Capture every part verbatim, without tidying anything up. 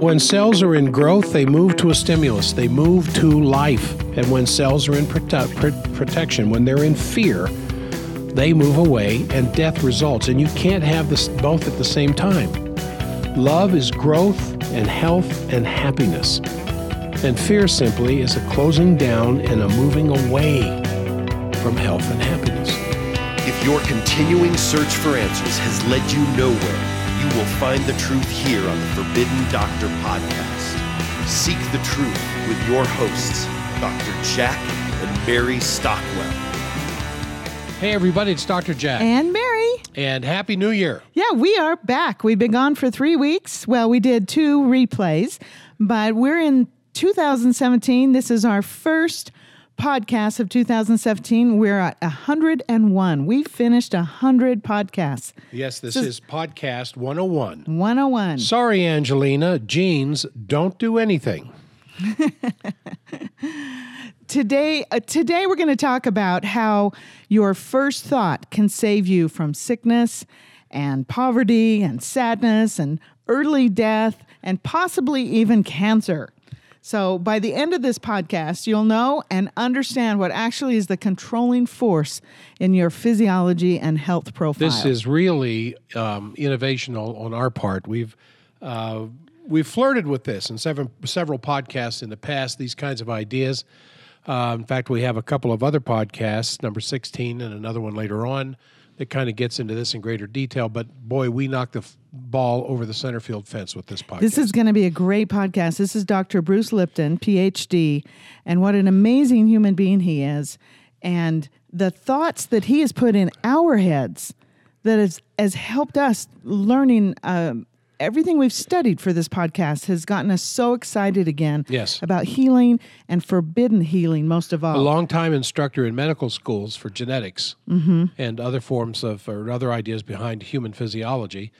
When cells are in growth, they move to a stimulus. They move to life. And when cells are in prote- pr- protection, when they're in fear, they move away and death results. And you can't have this both at the same time. Love is growth and health and happiness. And fear simply is a closing down and a moving away from health and happiness. If your continuing search for answers has led you nowhere, you will find the truth here on the Forbidden Doctor podcast. Seek the truth with your hosts, Doctor Jack and Mary Stockwell. Hey everybody, it's Doctor Jack. And Mary. And Happy New Year. Yeah, we are back. We've been gone for three weeks. Well, we did two replays, but we're in two thousand seventeen. This is our first podcast of two thousand seventeen. We're at one hundred and one. We finished one hundred podcasts. Yes, this so, is podcast one oh one. one oh one. Sorry, Angelina. Genes don't do anything. Today, uh, today we're going to talk about how your first thought can save you from sickness and poverty and sadness and early death and possibly even cancer. So by the end of this podcast, you'll know and understand what actually is the controlling force in your physiology and health profile. This is really um, innovational on our part. We've uh, we've flirted with this in seven, several podcasts in the past, these kinds of ideas. Uh, in fact, we have a couple of other podcasts, number sixteen and another one later on, that kind of gets into this in greater detail. But boy, we knocked the f- ball over the center field fence with this podcast. This is going to be a great podcast. This is Doctor Bruce Lipton, P H D, and what an amazing human being he is. And the thoughts that he has put in our heads that has, has helped us learning um, everything we've studied for this podcast has gotten us so excited again yes. about healing and forbidden healing, most of all. A long-time instructor in medical schools for genetics mm-hmm. and other forms of, or other ideas behind human physiology.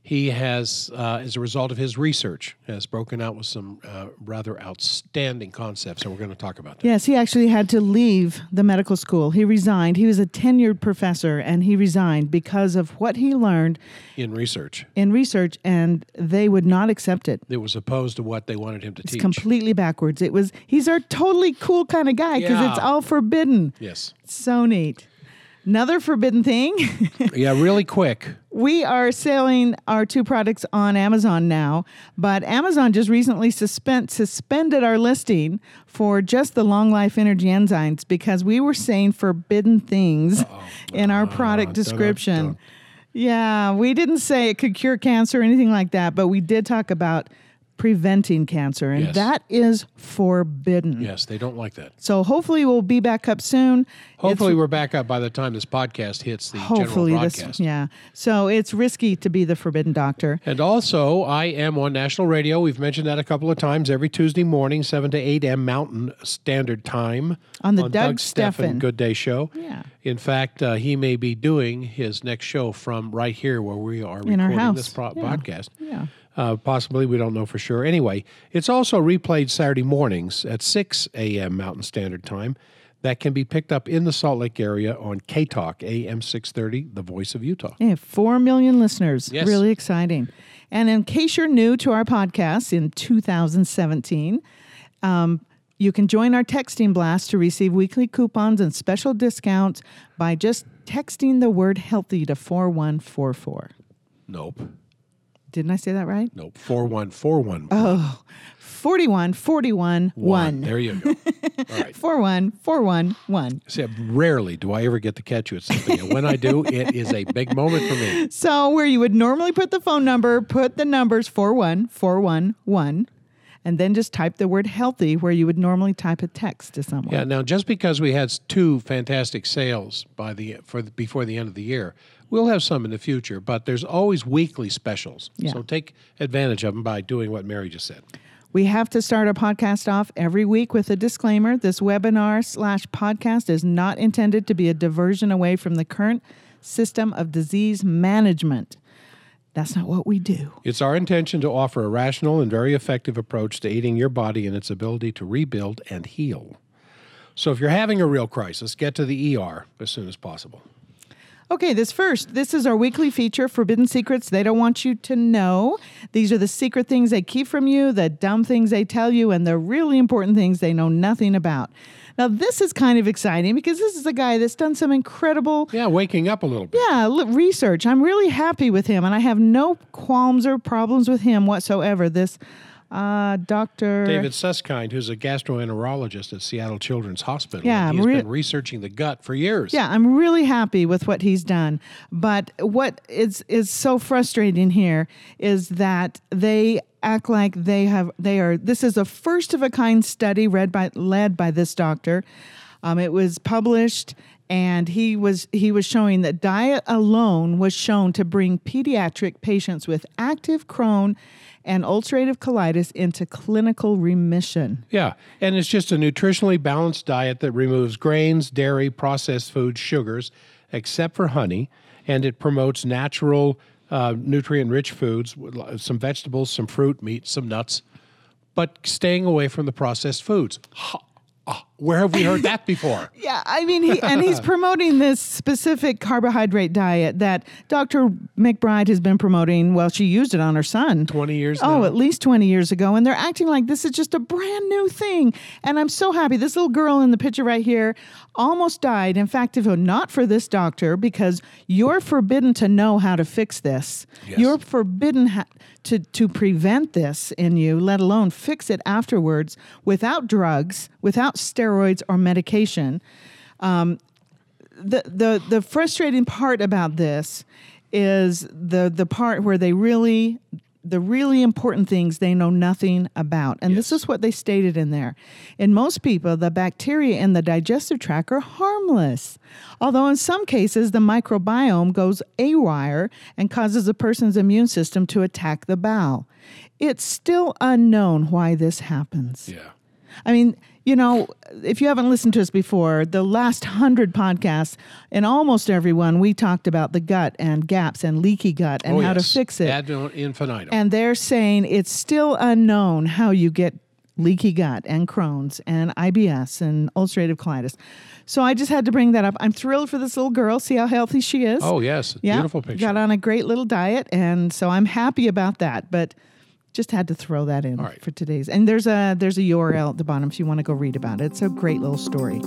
He has, uh, as a result of his research, has broken out with some uh, rather outstanding concepts, and we're going to talk about that. Yes, he actually had to leave the medical school. He resigned. He was a tenured professor, and he resigned because of what he learned. In research. In research, and they would not accept it. It was opposed to what they wanted him to it's teach. It's completely backwards. It was. He's our totally cool kind of guy because yeah. it's all forbidden. Yes. So neat. Another forbidden thing. yeah, really quick. We are selling our two products on Amazon now, but Amazon just recently suspend, suspended our listing for just the long life energy enzymes because we were saying forbidden things Uh-oh. in our product uh, description. Don't, don't. Yeah, we didn't say it could cure cancer or anything like that, but we did talk about preventing cancer, and yes. that is forbidden. Yes, they don't like that. So hopefully we'll be back up soon. Hopefully it's, we're back up by the time this podcast hits the hopefully general broadcast. This, yeah, so it's risky to be the Forbidden Doctor. And also, I am on national radio. We've mentioned that a couple of times. Every Tuesday morning, seven to eight a.m. Mountain Standard Time. On the on Doug, Doug Stephan Good Day Show. Yeah. In fact, uh, he may be doing his next show from right here where we are in recording this pro- yeah. podcast. Yeah. Uh, possibly, we don't know for sure. Anyway, it's also replayed Saturday mornings at six a.m. Mountain Standard Time. That can be picked up in the Salt Lake area on K Talk, A M six thirty, the voice of Utah. Yeah, four million listeners. Yes. Really exciting. And in case you're new to our podcast in two thousand seventeen, um, you can join our texting blast to receive weekly coupons and special discounts by just texting the word healthy to four one four four. Nope. Didn't I say that right? No, four one four one. Oh, four one four one one. There you go. All right. four one four one one. See, rarely do I ever get to catch you at something. And when I do, it is a big moment for me. So where you would normally put the phone number, put the numbers four one four one one. And then just type the word healthy where you would normally type a text to someone. Yeah, now just because we had two fantastic sales by the for the, before the end of the year, we'll have some in the future, but there's always weekly specials. Yeah. So take advantage of them by doing what Mary just said. We have to start our podcast off every week with a disclaimer. This webinar slash podcast is not intended to be a diversion away from the current system of disease management. That's not what we do. It's our intention to offer a rational and very effective approach to aiding your body in its ability to rebuild and heal. So if you're having a real crisis, get to the E R as soon as possible. Okay, this first, this is our weekly feature, Forbidden Secrets They Don't Want You to Know. These are the secret things they keep from you, the dumb things they tell you, and the really important things they know nothing about. Now, this is kind of exciting because this is a guy that's done some incredible... Yeah, waking up a little bit. Yeah, research. I'm really happy with him, and I have no qualms or problems with him whatsoever. This... Uh, Doctor David Suskind, who's a gastroenterologist at Seattle Children's Hospital. Yeah, he's re- been researching the gut for years. Yeah, I'm really happy with what he's done. But what is is so frustrating here is that they act like they have they are. This is a first of a kind study read by led by this doctor. Um, it was published. And he was he was showing that diet alone was shown to bring pediatric patients with active Crohn and ulcerative colitis into clinical remission. Yeah, and it's just a nutritionally balanced diet that removes grains, dairy, processed foods, sugars, except for honey, and it promotes natural uh, nutrient-rich foods, some vegetables, some fruit, meat, some nuts, but staying away from the processed foods. Oh, where have we heard that before? Yeah, I mean, he, and he's promoting this specific carbohydrate diet that Doctor McBride has been promoting. Well, she used it on her son. twenty years ago. Oh, now. At least twenty years ago. And they're acting like this is just a brand new thing. And I'm so happy. This little girl in the picture right here almost died. In fact, if not for this doctor, because you're forbidden to know how to fix this. Yes. You're forbidden ha- to, to prevent this in you, let alone fix it afterwards without drugs, without steroids or medication. Um, the the the frustrating part about this is the the part where they really the really important things they know nothing about. And yes. This is what they stated in there. In most people, the bacteria in the digestive tract are harmless, although in some cases the microbiome goes awry and causes a person's immune system to attack the bowel. It's still unknown why this happens. Yeah. I mean, you know, if you haven't listened to us before, the last hundred podcasts, in almost every one, we talked about the gut and GAPS and leaky gut and oh, how yes. to fix it. Ad infinitum. And they're saying it's still unknown how you get leaky gut and Crohn's and I B S and ulcerative colitis. So I just had to bring that up. I'm thrilled for this little girl. See how healthy she is. Oh, yes. Yeah. Beautiful picture. Got on a great little diet, and so I'm happy about that. But... just had to throw that in right. for today's. And there's a there's a U R L at the bottom if you want to go read about it. It's a great little story.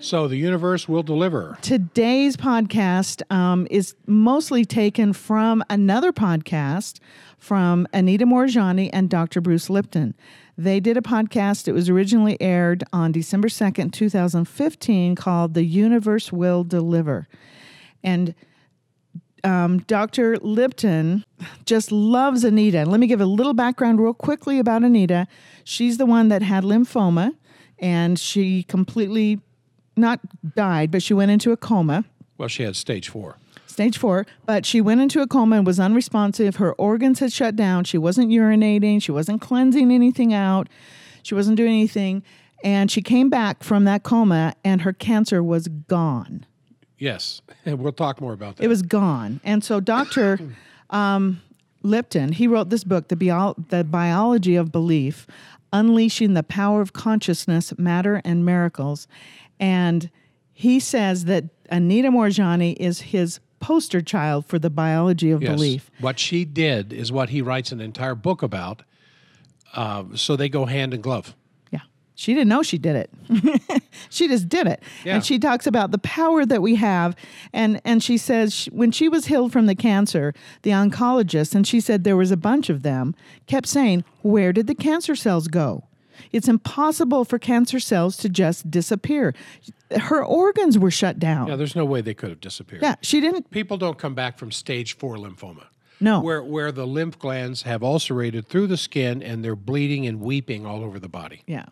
So the universe will deliver. Today's podcast um, is mostly taken from another podcast from Anita Moorjani and Doctor Bruce Lipton. They did a podcast. It was originally aired on December second, twenty fifteen, called The Universe Will Deliver. And um, Doctor Lipton just loves Anita. And let me give a little background real quickly about Anita. She's the one that had lymphoma, and she completely, not died, but she went into a coma. Well, she had stage four. Stage four, but she went into a coma and was unresponsive. Her organs had shut down. She wasn't urinating. She wasn't cleansing anything out. She wasn't doing anything. And she came back from that coma, and her cancer was gone. Yes, and we'll talk more about that. It was gone. And so Doctor um, Lipton, he wrote this book, The, Bio- the Biology of Belief, Unleashing the Power of Consciousness, Matter, and Miracles. And he says that Anita Moorjani is his poster child for the biology of yes. belief. What she did is what he writes an entire book about, uh, so they go hand in glove. Yeah. She didn't know she did it. She just did it. Yeah. And she talks about the power that we have. And, and she says she, when she was healed from the cancer, the oncologist, and she said there was a bunch of them, kept saying, where did the cancer cells go? It's impossible for cancer cells to just disappear. Her organs were shut down. Yeah, there's no way they could have disappeared. Yeah, she didn't. People don't come back from stage four lymphoma. No. Where where the lymph glands have ulcerated through the skin and they're bleeding and weeping all over the body. Yeah.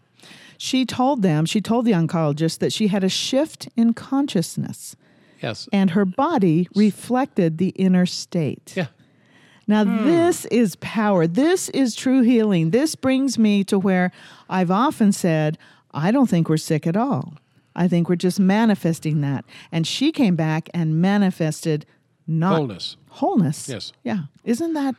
She told them, she told the oncologist that she had a shift in consciousness. Yes. And her body reflected the inner state. Yeah. Now, hmm. this is power. This is true healing. This brings me to where I've often said, I don't think we're sick at all. I think we're just manifesting that. And she came back and manifested not wholeness. Wholeness. Yes. Yeah. Isn't that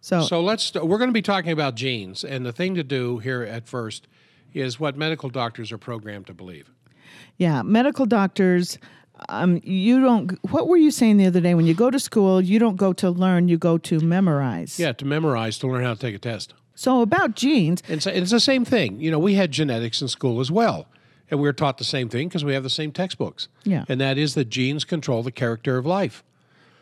So, so let's, we're going to be talking about genes, and the thing to do here at first is what medical doctors are programmed to believe. Yeah, medical doctors, um, you don't, what were you saying the other day? When you go to school, you don't go to learn, you go to memorize. Yeah, to memorize, to learn how to take a test. So about genes. And so it's the same thing. You know, we had genetics in school as well, and we were taught the same thing because we have the same textbooks. Yeah. And that is that genes control the character of life.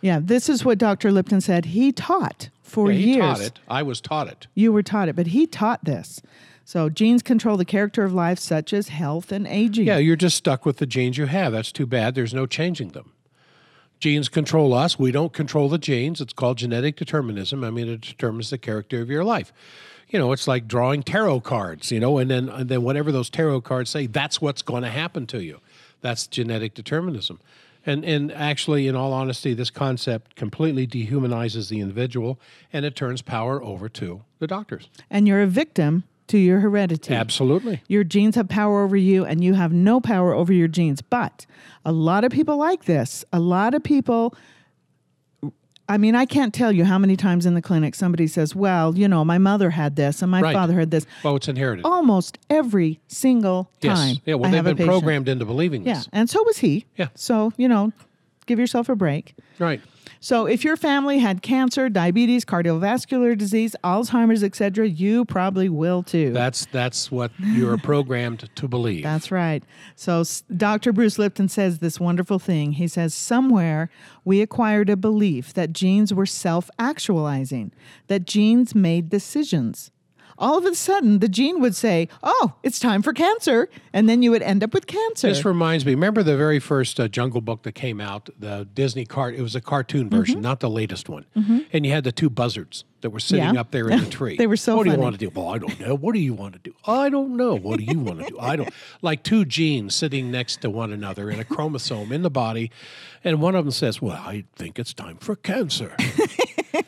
Yeah, this is what Doctor Lipton said. He taught for yeah, he years. He taught it. I was taught it. You were taught it, but he taught this. So genes control the character of life, such as health and aging. Yeah, you're just stuck with the genes you have. That's too bad. There's no changing them. Genes control us. We don't control the genes. It's called genetic determinism. I mean, it determines the character of your life. You know, it's like drawing tarot cards, you know, and then, and then whatever those tarot cards say, that's what's going to happen to you. That's genetic determinism. And and actually, in all honesty, this concept completely dehumanizes the individual, and it turns power over to the doctors. And you're a victim to your heredity. Absolutely. Your genes have power over you, and you have no power over your genes. But a lot of people like this. A lot of people, I mean, I can't tell you how many times in the clinic somebody says, well, you know, my mother had this, and my right. father had this. Well, it's inherited. Almost every single time. Yes. Yeah, well, I they've been programmed into believing this. Yeah, and so was he. Yeah. So, you know, give yourself a break. Right. So if your family had cancer, diabetes, cardiovascular disease, Alzheimer's, et cetera, you probably will too. That's that's what you're programmed to believe. That's right. So Doctor Bruce Lipton says this wonderful thing. He says, somewhere we acquired a belief that genes were self-actualizing, that genes made decisions. All of a sudden, the gene would say, oh, it's time for cancer, and then you would end up with cancer. This reminds me, remember the very first uh, Jungle Book that came out, the Disney cart? It was a cartoon version, mm-hmm. not the latest one. Mm-hmm. And you had the two buzzards that were sitting yeah. up there in the tree. They were so What funny. Do you want to do? Well, I don't know. What do you want to do? I don't know. What do you want to do? I don't. Like two genes sitting next to one another in a chromosome in the body, and one of them says, well, I think it's time for cancer.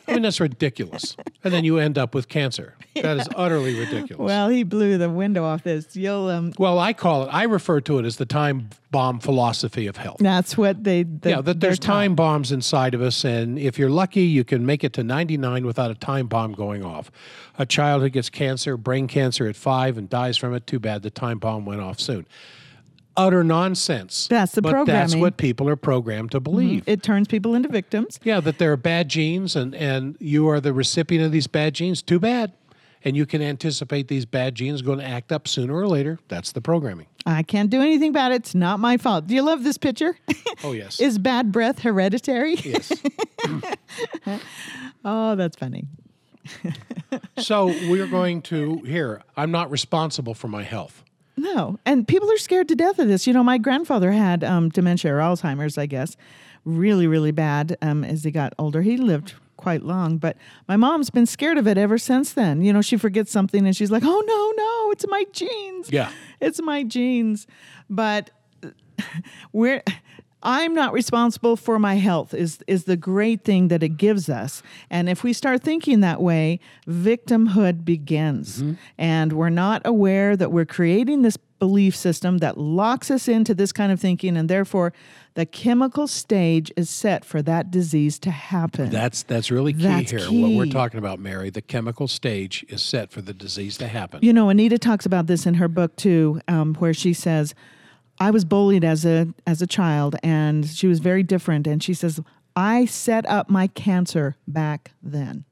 I mean, that's ridiculous. And then you end up with cancer. Yeah. That is utterly ridiculous. Well, he blew the window off this. You'll, um... Well, I call it, I refer to it as the time bomb philosophy of health. That's what they... The, yeah, that there's time bombs inside of us, and if you're lucky, you can make it to ninety-nine without a time bomb going off. A child who gets cancer, brain cancer at five and dies from it, too bad the time bomb went off soon. Utter nonsense. That's the but programming. That's what people are programmed to believe. Mm-hmm. It turns people into victims. Yeah, that there are bad genes, and, and you are the recipient of these bad genes. Too bad. And you can anticipate these bad genes going to act up sooner or later. That's the programming. I can't do anything about it. It's not my fault. Do you love this picture? Oh, yes. Is bad breath hereditary? Yes. Oh, that's funny. So we're going to, here, I'm not responsible for my health. No, and people are scared to death of this. You know, my grandfather had um, dementia or Alzheimer's, I guess, really, really bad um, as he got older. He lived quite long, but my mom's been scared of it ever since then. You know, she forgets something and she's like, oh, no, no, it's my genes. Yeah. It's my genes. But we're... I'm not responsible for my health is is the great thing that it gives us. And if we start thinking that way, victimhood begins. Mm-hmm. And we're not aware that we're creating this belief system that locks us into this kind of thinking, and therefore the chemical stage is set for that disease to happen. That's that's really key that's here, key. What we're talking about, Mary. The chemical stage is set for the disease to happen. You know, Anita talks about this in her book, too, um, where she says, I was bullied as a as a child, and she was very different. And she says, I set up my cancer back then.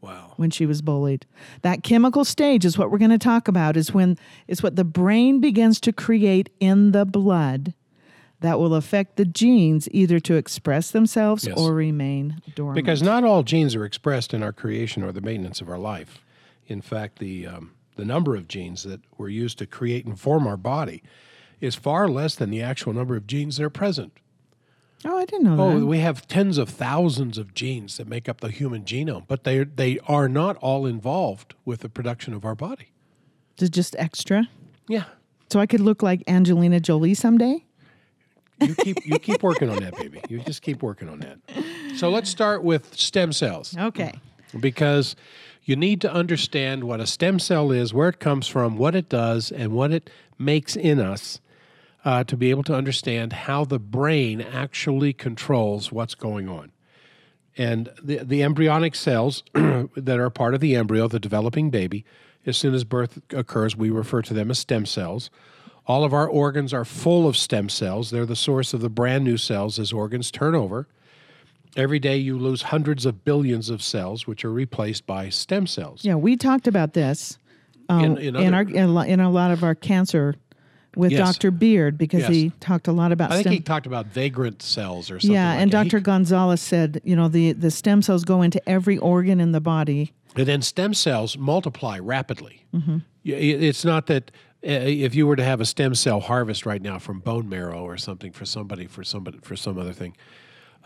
Wow. When she was bullied. That chemical stage is what we're going to talk about, is when it's what the brain begins to create in the blood that will affect the genes either to express themselves yes. or remain dormant. Because not all genes are expressed in our creation or the maintenance of our life. In fact, the um, the number of genes that were used to create and form our body is far less than the actual number of genes that are present. Oh, I didn't know oh, that. Oh, we have tens of thousands of genes that make up the human genome, but they they are not all involved with the production of our body. It's just extra? Yeah. So I could look like Angelina Jolie someday? You keep you keep working on that, baby. You just keep working on that. So let's start with stem cells. Okay. Because you need to understand what a stem cell is, where it comes from, what it does, and what it makes in us. Uh, to be able to understand how the brain actually controls what's going on. And the, the embryonic cells that are part of the embryo, the developing baby, as soon as birth occurs, we refer to them as stem cells. All of our organs are full of stem cells. They're the source of the brand new cells as organs turn over. Every day you lose hundreds of billions of cells, which are replaced by stem cells. Yeah, we talked about this um, in, in, in, our, in a lot of our cancer with yes. Doctor Beard, because yes. he talked a lot about I think stem- he talked about vagrant cells or something. Yeah, like and that. Doctor He- Gonzalez said, you know, the, the stem cells go into every organ in the body. And then stem cells multiply rapidly. Mm-hmm. It's not that uh, if you were to have a stem cell harvest right now from bone marrow or something for somebody, for somebody, for some other thing,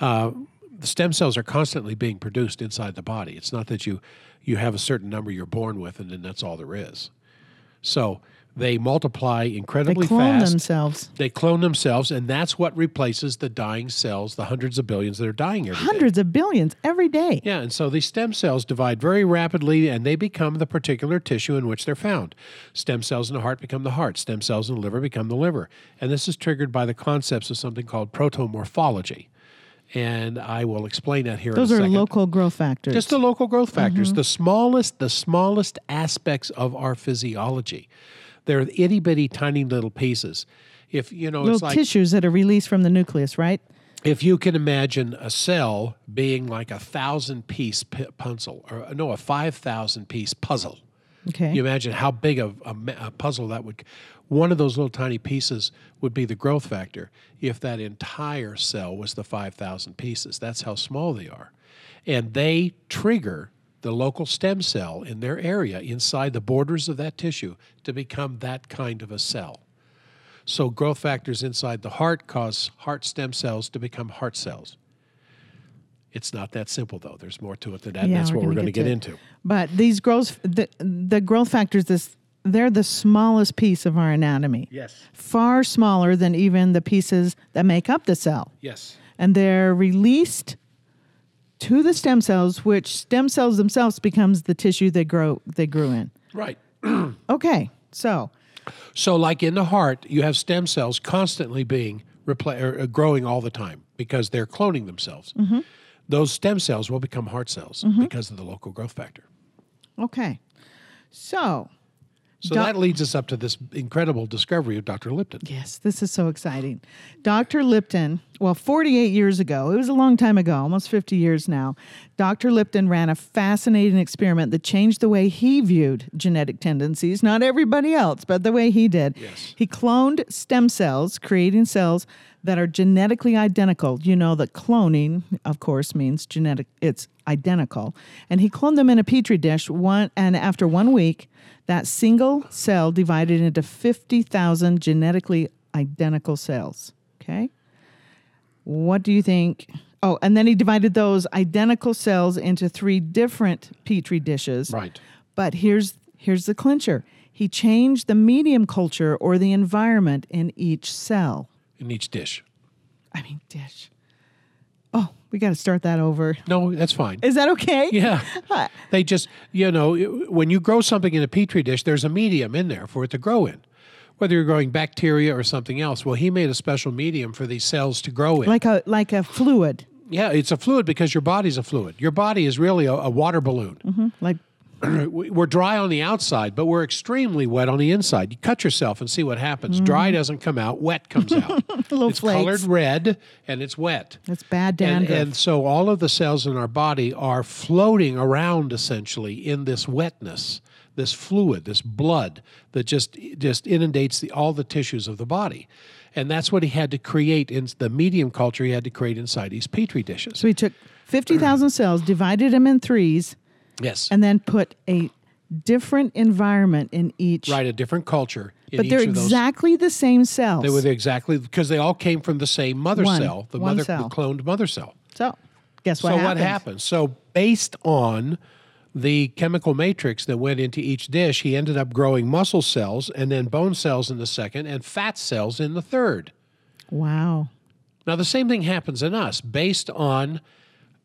uh, the stem cells are constantly being produced inside the body. It's not that you, you have a certain number you're born with and then that's all there is. So they multiply incredibly fast. They clone fast. themselves. They clone themselves, and that's what replaces the dying cells, the hundreds of billions that are dying every hundreds day. Hundreds of billions every day. Yeah, and so these stem cells divide very rapidly, and they become the particular tissue in which they're found. Stem cells in the heart become the heart. Stem cells in the liver become the liver. And this is triggered by the concepts of something called protomorphology. And I will explain that here Those in a second. Those are local growth factors. Just the local growth factors, mm-hmm. the smallest, the smallest aspects of our physiology. They're itty-bitty, tiny little pieces. If you know, little it's like tissues that are released from the nucleus, right? If you can imagine a cell being like a thousand-piece p- puzzle, or no, a five thousand-piece puzzle. Okay. You imagine how big of a, a puzzle that would. One of those little tiny pieces would be the growth factor. If that entire cell was the five thousand pieces, that's how small they are, and they trigger the local stem cell in their area inside the borders of that tissue to become that kind of a cell. So growth factors inside the heart cause heart stem cells to become heart cells. It's not that simple, though. There's more to it than that. Yeah, that's we're what gonna we're going to get, get into. But these growth, the, the growth factors, this they're the smallest piece of our anatomy. Yes. Far smaller than even the pieces that make up the cell. Yes. And they're released to the stem cells, which stem cells themselves becomes the tissue they grow they grew in. Right. Okay. So So like in the heart, you have stem cells constantly being repl- or growing all the time because they're cloning themselves. Mm-hmm. Those stem cells will become heart cells mm-hmm. because of the local growth factor. Okay. So So doc- that leads us up to this incredible discovery of Doctor Lipton. Yes, this is so exciting. Doctor Lipton, well, forty-eight years ago, it was a long time ago, almost fifty years now, Doctor Lipton ran a fascinating experiment that changed the way he viewed genetic tendencies, not everybody else, but the way he did. Yes. He cloned stem cells, creating cells that are genetically identical. You know that cloning, of course, means genetic. It's identical. And he cloned them in a petri dish, one, and after one week, that single cell divided into fifty thousand genetically identical cells. Okay? What do you think? Oh, and then he divided those identical cells into three different petri dishes. Right. But here's here's the clincher. He changed the medium culture or the environment in each cell. In each dish. I mean, dish. Oh, we got to start that over. No, that's fine. Is that okay? Yeah. They just, you know, when you grow something in a petri dish, there's a medium in there for it to grow in, whether you're growing bacteria or something else. Well, he made a special medium for these cells to grow in. Like a like a fluid. Yeah, it's a fluid because your body's a fluid. Your body is really a, a water balloon. Mm-hmm. Like we're dry on the outside, but we're extremely wet on the inside. You cut yourself and see what happens. Mm. Dry doesn't come out. Wet comes out. Little it's flakes. Colored red, and it's wet. That's bad dandruff. And, and so all of the cells in our body are floating around, essentially, in this wetness, this fluid, this blood that just just inundates the, all the tissues of the body. And that's what he had to create in the medium culture he had to create inside these petri dishes. So he took fifty thousand cells, divided them in threes, yes. And then put a different environment in each. Right, a different culture in each of those. But they're exactly the same cells. They were exactly, because they all came from the same mother one, cell, the mother cell. The cloned mother cell. So, guess what happens? So what happens? So based on the chemical matrix that went into each dish, he ended up growing muscle cells and then bone cells in the second and fat cells in the third. Wow. Now, the same thing happens in us based on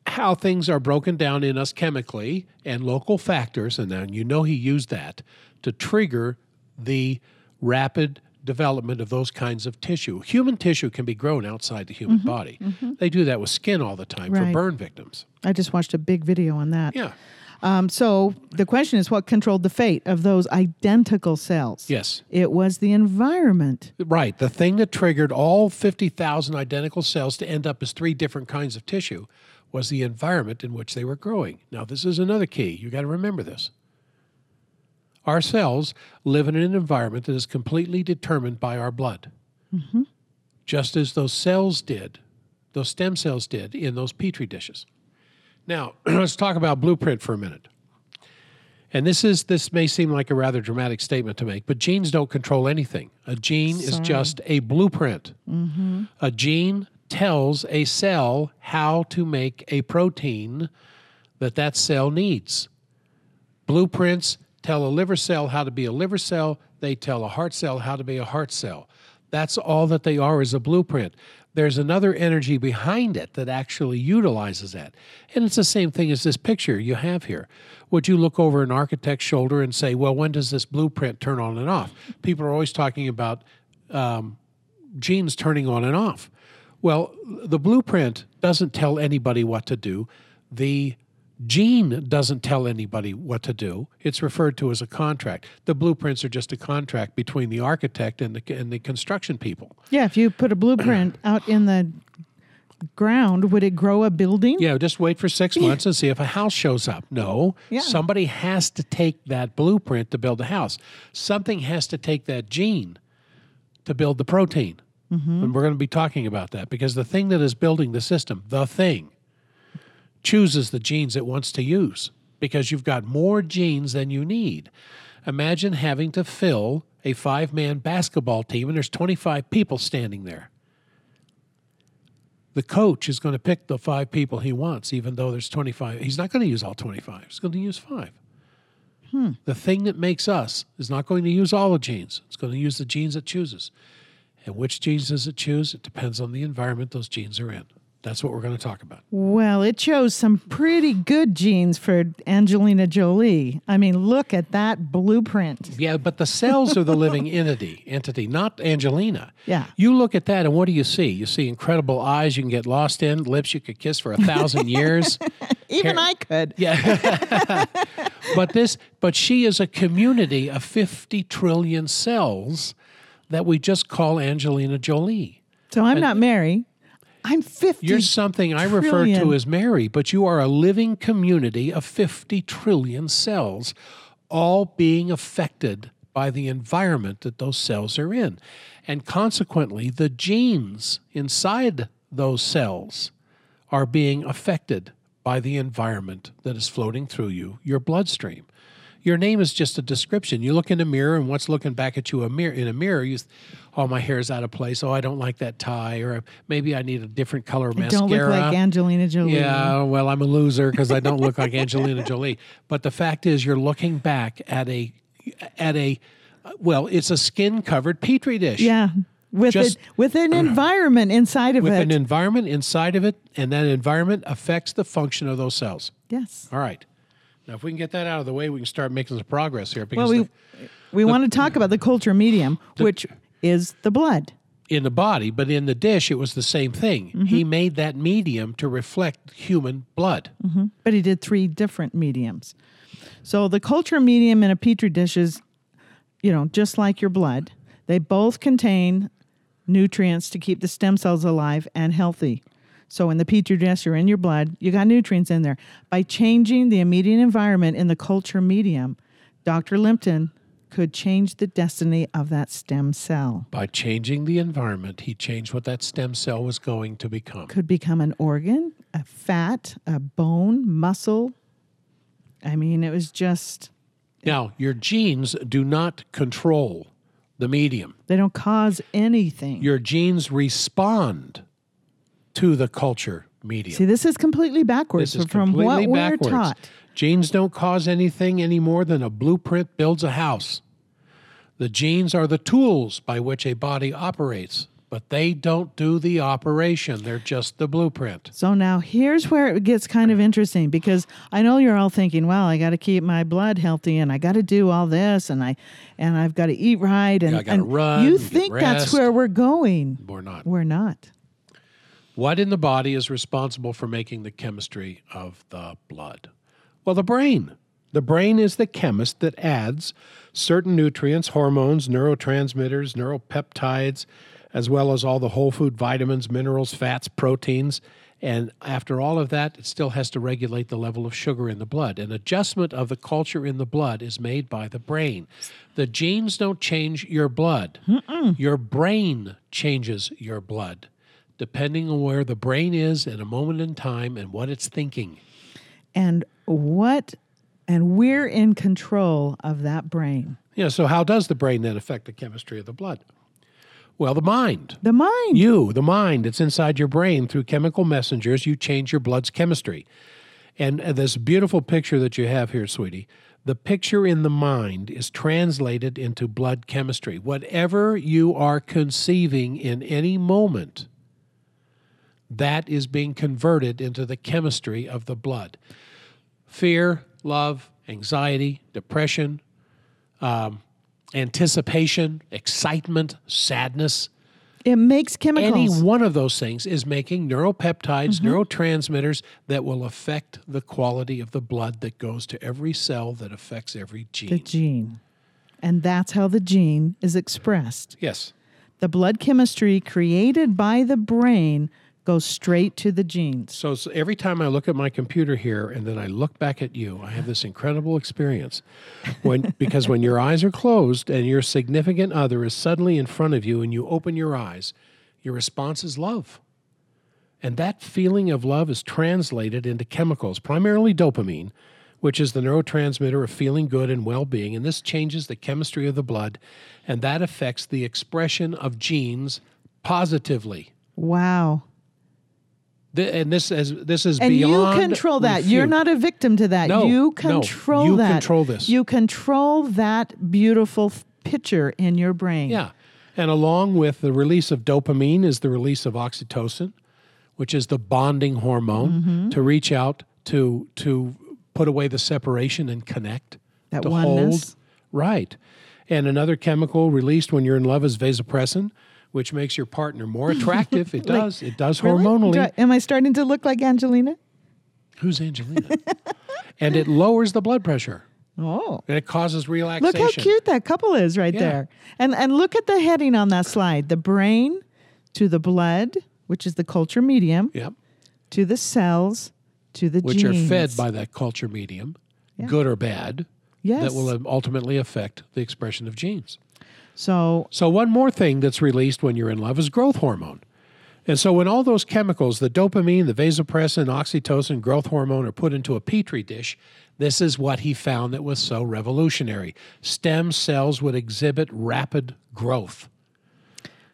how things are broken down in us chemically and local factors, and then you know he used that to trigger the rapid development of those kinds of tissue. Human tissue can be grown outside the human mm-hmm, body. Mm-hmm. They do that with skin all the time right. for burn victims. I just watched a big video on that. Yeah. Um, so the question is, what controlled the fate of those identical cells? Yes. It was the environment. Right. The thing that triggered all fifty thousand identical cells to end up as three different kinds of tissue was the environment in which they were growing. Now, this is another key. You got to remember this. Our cells live in an environment that is completely determined by our blood. Mm-hmm. Just as those cells did, those stem cells did in those Petri dishes. Now, let's talk about blueprint for a minute. And this is this may seem like a rather dramatic statement to make, but genes don't control anything. A gene Sorry. is just a blueprint. Mm-hmm. A gene tells a cell how to make a protein that that cell needs. Blueprints tell a liver cell how to be a liver cell. They tell a heart cell how to be a heart cell. That's all that they are, is a blueprint. There's another energy behind it that actually utilizes that. And it's the same thing as this picture you have here. Would you look over an architect's shoulder and say, well, when does this blueprint turn on and off? People are always talking about um, genes turning on and off. Well, the blueprint doesn't tell anybody what to do. The gene doesn't tell anybody what to do. It's referred to as a contract. The blueprints are just a contract between the architect and the and the construction people. Yeah, if you put a blueprint out in the ground, would it grow a building? Yeah, just wait for six months and see if a house shows up. No, yeah. Somebody has to take that blueprint to build a house. Something has to take that gene to build the protein. Mm-hmm. And we're going to be talking about that, because the thing that is building the system, the thing, chooses the genes it wants to use, because you've got more genes than you need. Imagine having to fill a five-man basketball team and there's twenty-five people standing there. The coach is going to pick the five people he wants, even though there's twenty-five. He's not going to use all twenty-five. He's going to use five. Hmm. The thing that makes us is not going to use all the genes. It's going to use the genes it chooses. And which genes does it choose? It depends on the environment those genes are in. That's what we're going to talk about. Well, it chose some pretty good genes for Angelina Jolie. I mean, look at that blueprint. Yeah, but the cells are the living entity, entity, not Angelina. Yeah. You look at that, and what do you see? You see incredible eyes you can get lost in, lips you could kiss for a thousand years. Even Hair- I could. Yeah. But this, but she is a community of fifty trillion cells that we just call Angelina Jolie. So I'm and, not Mary. I'm fifty. You're something I refer trillion. to as Mary, but you are a living community of fifty trillion cells, all being affected by the environment that those cells are in. And consequently, the genes inside those cells are being affected by the environment that is floating through you, your bloodstream. Your name is just a description. You look in a mirror, and what's looking back at you a mirror, in a mirror, you, oh, my hair's out of place. Oh, I don't like that tie. Or maybe I need a different color mascara. I don't look like Angelina Jolie. Yeah, well, I'm a loser because I don't look like Angelina Jolie. But the fact is, you're looking back at a, at a, well, it's a skin-covered Petri dish. Yeah, with, just, a, with an environment inside of with it. With an environment inside of it, and that environment affects the function of those cells. Yes. All right. Now, if we can get that out of the way, we can start making some progress here. Because well, we, the, we the, want to talk about the culture medium, the, which is the blood. In the body, but in the dish, it was the same thing. Mm-hmm. He made that medium to reflect human blood. Mm-hmm. But he did three different mediums. So the culture medium in a Petri dish is, you know, just like your blood. They both contain nutrients to keep the stem cells alive and healthy. So in the Petri dish or in your blood, you got nutrients in there. By changing the immediate environment in the culture medium, Doctor Lipton could change the destiny of that stem cell. By changing the environment, he changed what that stem cell was going to become. Could become an organ, a fat, a bone, muscle. I mean, it was just... Now, your genes do not control the medium. They don't cause anything. Your genes respond to the culture medium. See, this is completely backwards this is from completely what backwards. We're taught. Genes don't cause anything any more than a blueprint builds a house. The genes are the tools by which a body operates but they don't do the operation. They're just the blueprint. So now here's where it gets kind of interesting, because I know you're all thinking, well, I got to keep my blood healthy and I got to do all this and, I, and I've got to eat right. And, yeah, I gotta and run, you think that's where we're going. We're not. We're not. What in the body is responsible for making the chemistry of the blood? Well, the brain. The brain is the chemist that adds certain nutrients, hormones, neurotransmitters, neuropeptides, as well as all the whole food vitamins, minerals, fats, proteins. And after all of that, it still has to regulate the level of sugar in the blood. An adjustment of the culture in the blood is made by the brain. The genes don't change your blood. Mm-mm. Your brain changes your blood, depending on where the brain is at a moment in time and what it's thinking. And what... And we're in control of that brain. Yeah, so how does the brain then affect the chemistry of the blood? Well, the mind. The mind. You, the mind. It's inside your brain. Through chemical messengers, you change your blood's chemistry. And this beautiful picture that you have here, sweetie, the picture in the mind is translated into blood chemistry. Whatever you are conceiving in any moment, that is being converted into the chemistry of the blood. Fear, love, anxiety, depression, um, anticipation, excitement, sadness. It makes chemicals. Any one of those things is making neuropeptides, mm-hmm. neurotransmitters that will affect the quality of the blood that goes to every cell that affects every gene. The gene. And that's how the gene is expressed. Yes. The blood chemistry created by the brain goes straight to the genes. So, so every time I look at my computer here and then I look back at you, I have this incredible experience. When because when your eyes are closed and your significant other is suddenly in front of you and you open your eyes, your response is love. And that feeling of love is translated into chemicals, primarily dopamine, which is the neurotransmitter of feeling good and well-being. And this changes the chemistry of the blood, and that affects the expression of genes positively. Wow. The, and this is this is and beyond. And you control that. Refute. You're not a victim to that. No, you control no, you that. You control this. You control that beautiful f- picture in your brain. Yeah, and along with the release of dopamine is the release of oxytocin, which is the bonding hormone mm-hmm. to reach out to to put away the separation and connect. That to oneness. Hold. Right, and another chemical released when you're in love is vasopressin, which makes your partner more attractive. It does. Like, it does hormonally. Really? Am I starting to look like Angelina? Who's Angelina? And it lowers the blood pressure. Oh. And it causes relaxation. Look how cute that couple is right yeah. there. And and look at the heading on that slide. The brain to the blood, which is the culture medium, yep. to the cells, to the which genes. Which are fed by that culture medium, yeah. good or bad, yes. that will ultimately affect the expression of genes. So, so one more thing that's released when you're in love is growth hormone. And so when all those chemicals, the dopamine, the vasopressin, oxytocin, growth hormone, are put into a Petri dish, this is what he found that was so revolutionary. Stem cells would exhibit rapid growth.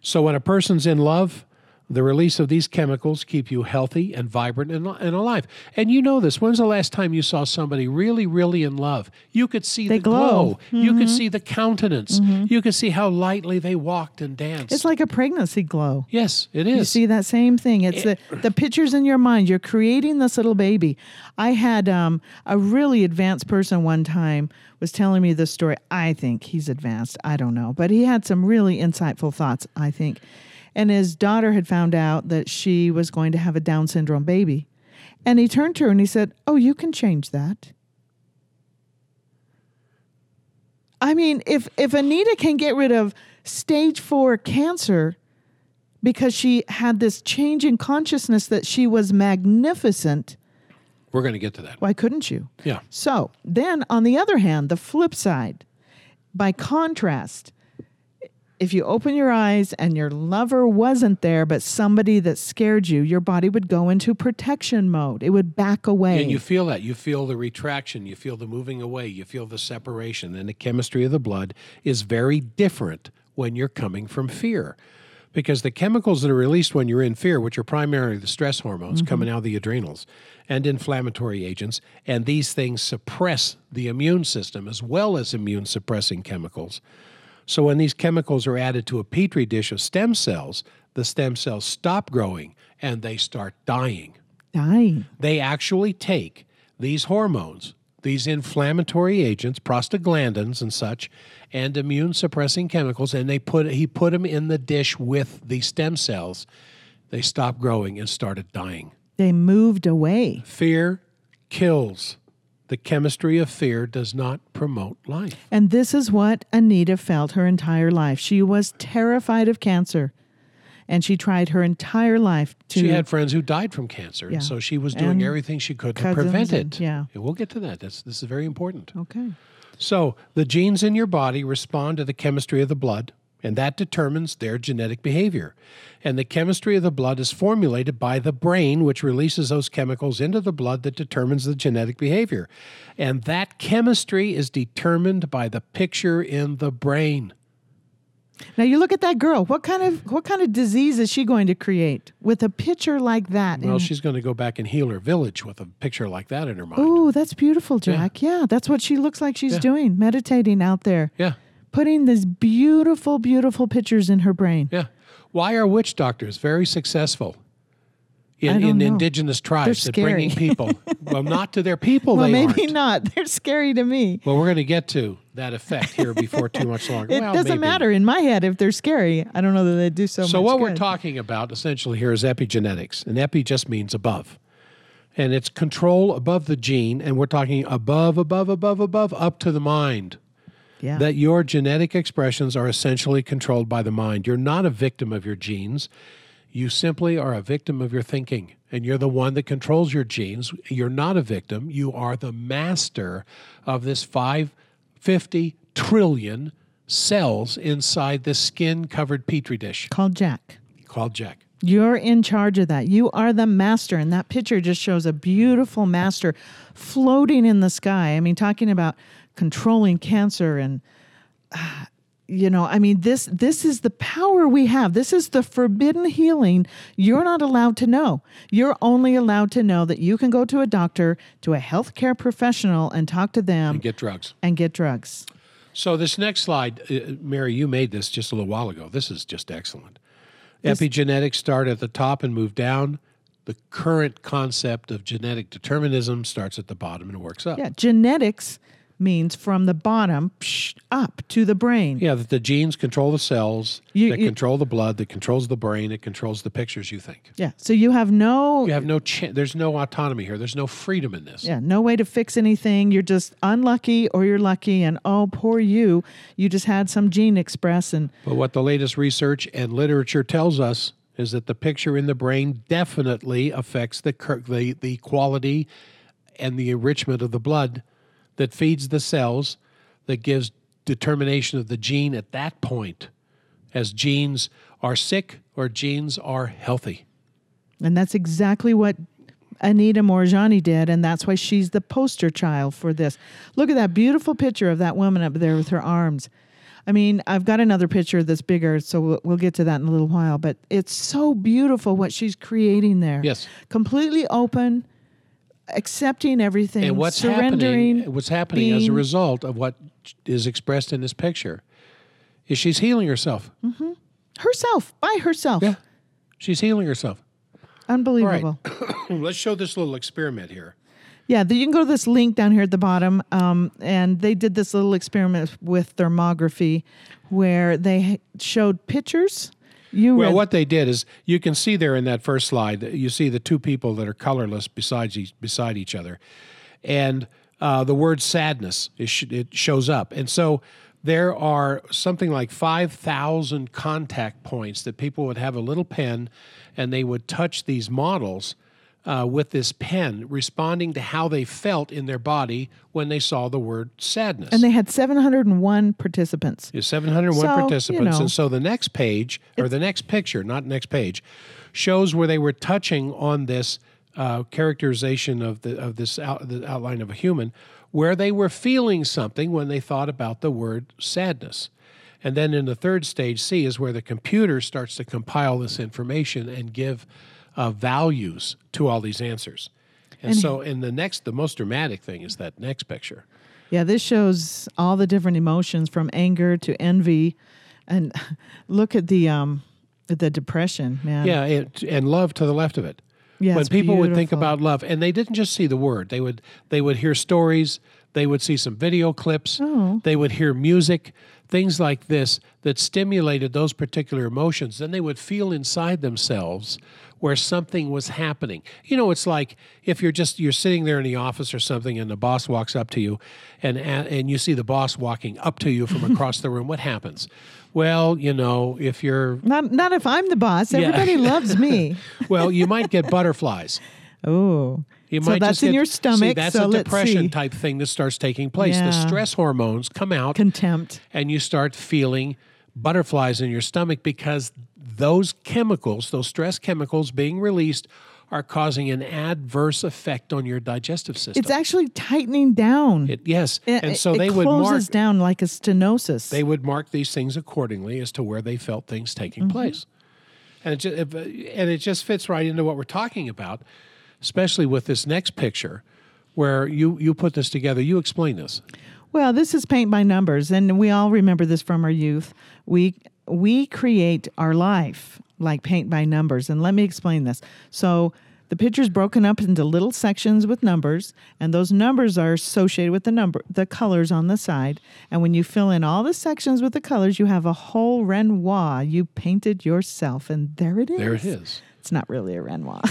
So when a person's in love, the release of these chemicals keep you healthy and vibrant and, and alive. And you know this. When's the last time you saw somebody really, really in love? You could see they the glow. glow. Mm-hmm. You could see the countenance. Mm-hmm. You could see how lightly they walked and danced. It's like a pregnancy glow. Yes, it is. You see that same thing. It's it, the, the pictures in your mind. You're creating this little baby. I had um, a really advanced person one time was telling me this story. I think he's advanced. I don't know. But he had some really insightful thoughts, I think. And his daughter had found out that she was going to have a Down syndrome baby. And he turned to her and he said, oh, you can change that. I mean, if, if Anita can get rid of stage four cancer because she had this change in consciousness that she was magnificent. We're going to get to that. Why couldn't you? Yeah. So then on the other hand, the flip side, by contrast, if you open your eyes and your lover wasn't there, but somebody that scared you, your body would go into protection mode. It would back away. And you feel that. You feel the retraction. You feel the moving away. You feel the separation. And the chemistry of the blood is very different when you're coming from fear. Because the chemicals that are released when you're in fear, which are primarily the stress hormones mm-hmm. coming out of the adrenals and inflammatory agents, and these things suppress the immune system as well as immune-suppressing chemicals. So when these chemicals are added to a Petri dish of stem cells, the stem cells stop growing and they start dying. Dying. They actually take these hormones, these inflammatory agents, prostaglandins and such, and immune-suppressing chemicals, and they put he put them in the dish with the stem cells. They stopped growing and started dying. They moved away. Fear kills. The chemistry of fear does not promote life. And this is what Anita felt her entire life. She was terrified of cancer, and she tried her entire life to... She had friends who died from cancer, yeah. and so she was doing and everything she could to prevent it. And, yeah. And we'll get to that. That's, this is very important. Okay. So the genes in your body respond to the chemistry of the blood, and that determines their genetic behavior. And the chemistry of the blood is formulated by the brain, which releases those chemicals into the blood that determines the genetic behavior. And that chemistry is determined by the picture in the brain. Now you look at that girl. What kind of what kind of disease is she going to create with a picture like that? Well, she's going to go back and heal her village with a picture like that in her mind. Oh, that's beautiful, Jack. Yeah, yeah, that's what she looks like she's yeah. doing, meditating out there. Yeah. Putting these beautiful, beautiful pictures in her brain. Yeah. Why are witch doctors very successful in, in indigenous tribes at bringing people? Well, not to their people, well, they Well, maybe aren't. not. They're scary to me. Well, we're going to get to that effect here before too much longer. It well, doesn't maybe. matter in my head if they're scary. I don't know that they do so, so much So what good. we're talking about essentially here is epigenetics. And epi just means above. And it's control above the gene. And we're talking above, above, above, above, up to the mind. Yeah. That your genetic expressions are essentially controlled by the mind. You're not a victim of your genes. You simply are a victim of your thinking, and you're the one that controls your genes. You're not a victim. You are the master of this five hundred fifty trillion cells inside this skin-covered Petri dish. Called Jack. Called Jack. You're in charge of that. You are the master, and that picture just shows a beautiful master floating in the sky. I mean, talking about... controlling cancer and, uh, you know, I mean, this this is the power we have. This is the forbidden healing you're not allowed to know. You're only allowed to know that you can go to a doctor, to a healthcare professional and talk to them. And get drugs. And get drugs. So this next slide, Mary, you made this just a little while ago. This is just excellent. This, epigenetics start at the top and move down. The current concept of genetic determinism starts at the bottom and works up. Yeah, genetics... means from the bottom psh, up to the brain. Yeah, that the genes control the cells, you, that you, control the blood, that controls the brain, it controls the pictures you think. Yeah, so you have no... You have no... Ch- there's no autonomy here. There's no freedom in this. Yeah, no way to fix anything. You're just unlucky or you're lucky and, oh, poor you. You just had some gene express and... But what the latest research and literature tells us is that the picture in the brain definitely affects the the, the quality and the enrichment of the blood that feeds the cells, that gives determination of the gene at that point, as genes are sick or genes are healthy. And that's exactly what Anita Moorjani did, and that's why she's the poster child for this. Look at that beautiful picture of that woman up there with her arms. I mean, I've got another picture that's bigger, so we'll get to that in a little while, but it's so beautiful what she's creating there. Yes. Completely open, accepting everything, and what's surrendering. Happening, what's happening being, as a result of what is expressed in this picture is she's healing herself. Mm-hmm. Herself, by herself. Yeah, she's healing herself. Unbelievable. Right. Let's show this little experiment here. Yeah, you can go to this link down here at the bottom, um, and they did this little experiment with thermography where they showed pictures. You well, read. What they did is, you can see there in that first slide, you see the two people that are colorless beside each, beside each other. And uh, the word sadness, it, sh- it shows up. And so there are something like five thousand contact points that people would have a little pen, and they would touch these models uh, with this pen, responding to how they felt in their body when they saw the word sadness. And they had seven hundred one participants. Yeah, seven hundred one so, participants. You know, and so the next page, or the next picture, not next page, shows where they were touching on this uh, characterization of the of this out, the outline of a human, where they were feeling something when they thought about the word sadness. And then in the third stage, C, is where the computer starts to compile this information and give Uh, values to all these answers. And, and so in the next, the most dramatic thing is that next picture. Yeah, this shows all the different emotions from anger to envy. And look at the um, The depression, man. Yeah, it, and love to the left of it. Yeah, when people beautiful. would think about love, and they didn't just see the word. They would they would hear stories. They would see some video clips. Oh. They would hear music, things like this that stimulated those particular emotions. Then they would feel inside themselves where something was happening. You know, it's like if you're just you're sitting there in the office or something, and the boss walks up to you, and and you see the boss walking up to you from across the room. What happens? Well, you know, if you're not not if I'm the boss, everybody yeah. loves me. Well, you might get butterflies. Oh. You so might that's just get, in your stomach. See, that's so a depression type thing that starts taking place. Yeah. The stress hormones come out. Contempt. And you start feeling butterflies in your stomach because those chemicals, those stress chemicals being released are causing an adverse effect on your digestive system. It's actually tightening down. It, yes. It, and so it they would mark... It closes down like a stenosis. They would mark these things accordingly as to where they felt things taking mm-hmm. place. And it, just, and it just fits right into what we're talking about. Especially with this next picture where you, you put this together. You explain this. Well, this is paint by numbers, and we all remember this from our youth. We we create our life like paint by numbers, and let me explain this. So the picture's broken up into little sections with numbers, and those numbers are associated with the number, the colors on the side. And when you fill in all the sections with the colors, you have a whole Renoir you painted yourself, and there it is. There it is. It's not really a Renoir,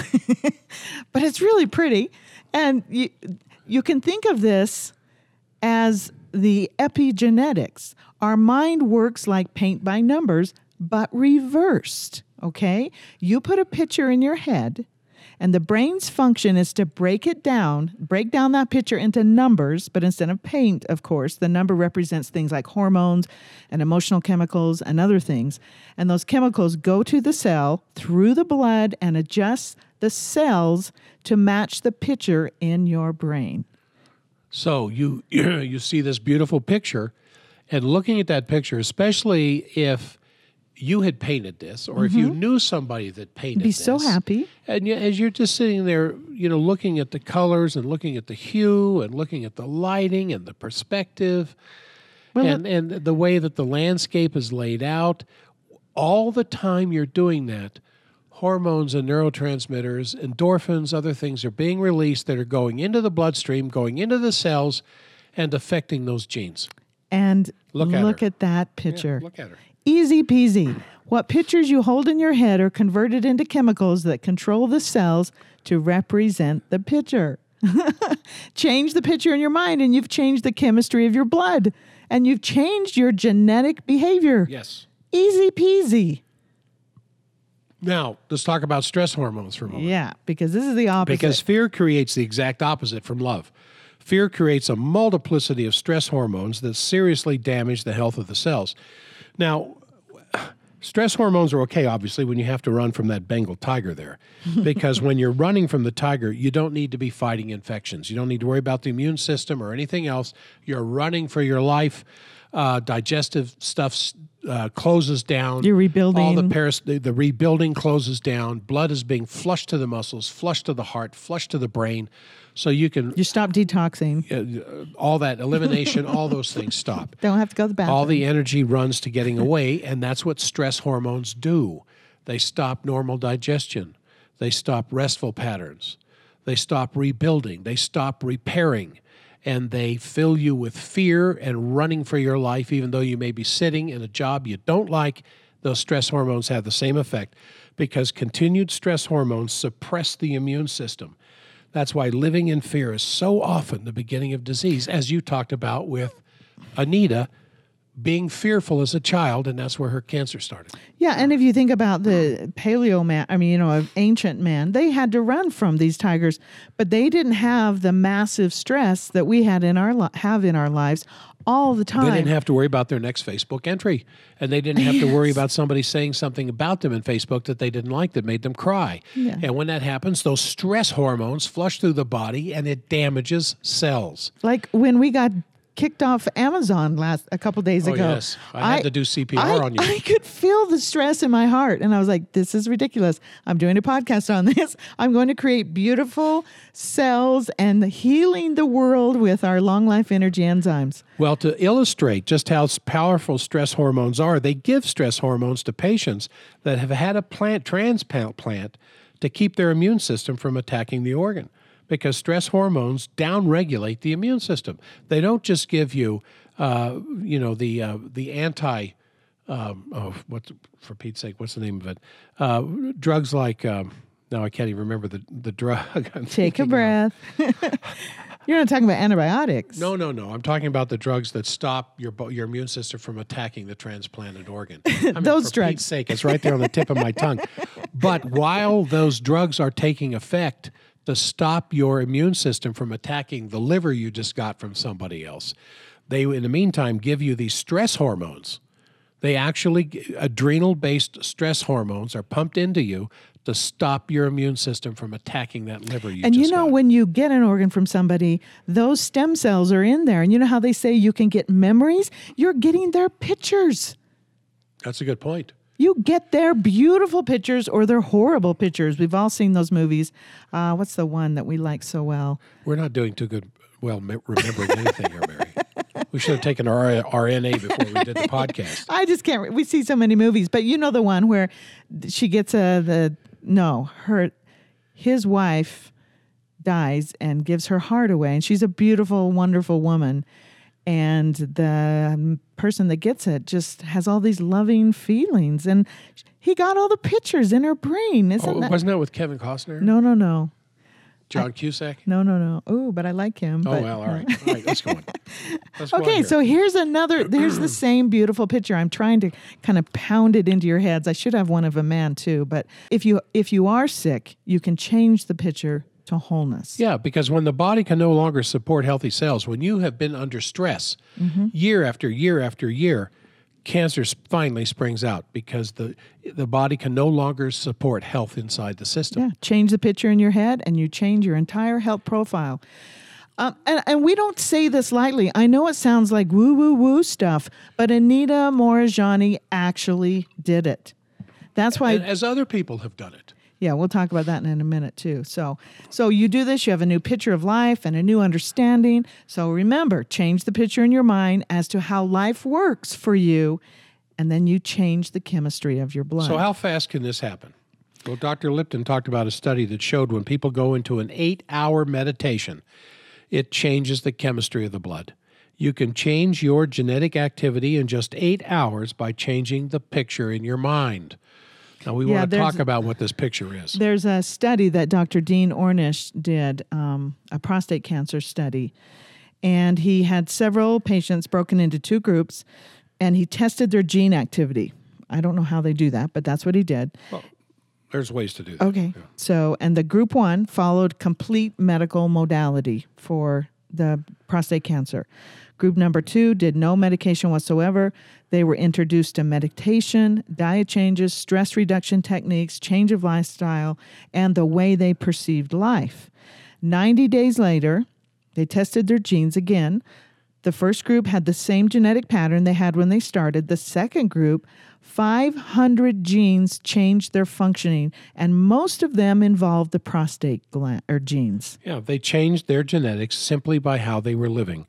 but it's really pretty. And you, you can think of this as the epigenetics. Our mind works like paint by numbers, but reversed, okay? You put a picture in your head, and the brain's function is to break it down, break down that picture into numbers, but instead of paint, of course, the number represents things like hormones and emotional chemicals and other things. And those chemicals go to the cell through the blood and adjust the cells to match the picture in your brain. So you you see this beautiful picture, and looking at that picture, especially if you had painted this, or mm-hmm. if you knew somebody that painted this. Be so this, happy. And you, as you're just sitting there, you know, looking at the colors and looking at the hue and looking at the lighting and the perspective well, and, and the way that the landscape is laid out, all the time you're doing that, hormones and neurotransmitters, endorphins, other things are being released that are going into the bloodstream, going into the cells, and affecting those genes. And look at, look at that picture. Yeah, look at her. Easy peasy. What pictures you hold in your head are converted into chemicals that control the cells to represent the picture. Change the picture in your mind, and you've changed the chemistry of your blood, and you've changed your genetic behavior. Yes. Easy peasy. Now, let's talk about stress hormones for a moment. Yeah, because this is the opposite. Because fear creates the exact opposite from love. Fear creates a multiplicity of stress hormones that seriously damage the health of the cells. Now, stress hormones are okay, obviously, when you have to run from that Bengal tiger there. Because when you're running from the tiger, you don't need to be fighting infections. You don't need to worry about the immune system or anything else. You're running for your life. Uh, digestive stuff uh, closes down. You're rebuilding. All the, paras- the, the rebuilding closes down. Blood is being flushed to the muscles, flushed to the heart, flushed to the brain. So you can... You stop detoxing. Uh, all that elimination, all those things stop. Don't have to go to the bathroom. All the energy runs to getting away, and that's what stress hormones do. They stop normal digestion. They stop restful patterns. They stop rebuilding. They stop repairing. And they fill you with fear and running for your life, even though you may be sitting in a job you don't like. Those stress hormones have the same effect because continued stress hormones suppress the immune system. That's why living in fear is so often the beginning of disease, as you talked about with Anita being fearful as a child, and that's where her cancer started. Yeah, and if you think about the paleo man, I mean, you know, ancient man, they had to run from these tigers, but they didn't have the massive stress that we had in our li- have in our lives all the time. They didn't have to worry about their next Facebook entry, and they didn't have yes. to worry about somebody saying something about them in Facebook that they didn't like that made them cry. Yeah. And when that happens, those stress hormones flush through the body, and it damages cells. Like when we got kicked off Amazon last a couple days oh, ago. Yes. I, I had to do C P R I, on you. I could feel the stress in my heart. And I was like, this is ridiculous. I'm doing a podcast on this. I'm going to create beautiful cells and healing the world with our long life energy enzymes. Well, to illustrate just how powerful stress hormones are, they give stress hormones to patients that have had a plant transplant plant to keep their immune system from attacking the organ, because stress hormones downregulate the immune system. They don't just give you, uh, you know, the uh, the anti, um, oh, what's, for Pete's sake, what's the name of it? Uh, drugs like, um, no, I can't even remember the, the drug. I'm Take a breath. You're not talking about antibiotics. No, no, no. I'm talking about the drugs that stop your your immune system from attacking the transplanted organ. I mean, those for drugs. For Pete's sake, it's right there on the tip of my tongue. But while those drugs are taking effect to stop your immune system from attacking the liver you just got from somebody else, they, in the meantime, give you these stress hormones. They actually, adrenal-based stress hormones are pumped into you to stop your immune system from attacking that liver you just got. And you know, when you get an organ from somebody, those stem cells are in there. And you know how they say you can get memories? You're getting their pictures. That's a good point. You get their beautiful pictures or their horrible pictures. We've all seen those movies. Uh, what's the one that we like so well? We're not doing too good, well, me- remembering anything here, Mary. We should have taken our R N A before we did the podcast. I just can't. Re- we see so many movies. But you know the one where she gets a, the, no, her, his wife dies and gives her heart away. And she's a beautiful, wonderful woman. And the person that gets it just has all these loving feelings. And he got all the pictures in her brain. Isn't oh, that? Wasn't that with Kevin Costner? No, no, no. John I, Cusack? No, no, no. Oh, but I like him. Oh, but, well, all right. All right, let's go on. Let's okay, go on here. So here's another, there's the same beautiful picture. I'm trying to kind of pound it into your heads. I should have one of a man too. But if you if you are sick, you can change the picture to wholeness. Yeah, because when the body can no longer support healthy cells, when you have been under stress mm-hmm. year after year after year, cancer finally springs out because the the body can no longer support health inside the system. Yeah, change the picture in your head and you change your entire health profile. Um, and, and we don't say this lightly. I know it sounds like woo-woo-woo stuff, but Anita Moorjani actually did it. That's why... And as other people have done it. Yeah, we'll talk about that in a minute, too. So so you do this, you have a new picture of life and a new understanding. So remember, change the picture in your mind as to how life works for you, and then you change the chemistry of your blood. So how fast can this happen? Well, Doctor Lipton talked about a study that showed when people go into an eight-hour meditation, it changes the chemistry of the blood. You can change your genetic activity in just eight hours by changing the picture in your mind. Now, we yeah, want to talk about what this picture is. There's a study that Doctor Dean Ornish did, um, a prostate cancer study, and he had several patients broken into two groups, and he tested their gene activity. I don't know how they do that, but that's what he did. Well, there's ways to do that. Okay. Yeah. So, and the group one followed complete medical modality for the prostate cancer. Group number two did no medication whatsoever. They were introduced to meditation, diet changes, stress reduction techniques, change of lifestyle, and the way they perceived life. ninety days later, they tested their genes again. The first group had the same genetic pattern they had when they started. The second group, five hundred genes changed their functioning, and most of them involved the prostate gland or genes. Yeah, they changed their genetics simply by how they were living.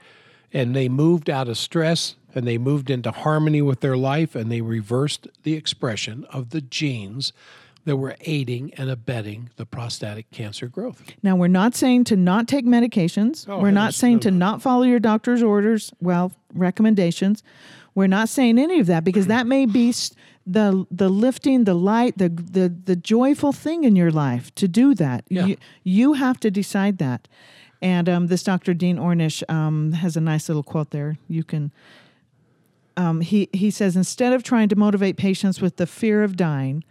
And they moved out of stress, and they moved into harmony with their life, and they reversed the expression of the genes that were aiding and abetting the prostatic cancer growth. Now, we're not saying to not take medications. Oh, we're not saying no, to no. not follow your doctor's orders, well, recommendations. We're not saying any of that, because that may be the the lifting, the light, the the, the joyful thing in your life to do that. Yeah. You, you have to decide that. And um, this Doctor Dean Ornish um, has a nice little quote there. You can, um, he, he says, instead of trying to motivate patients with the fear of dying,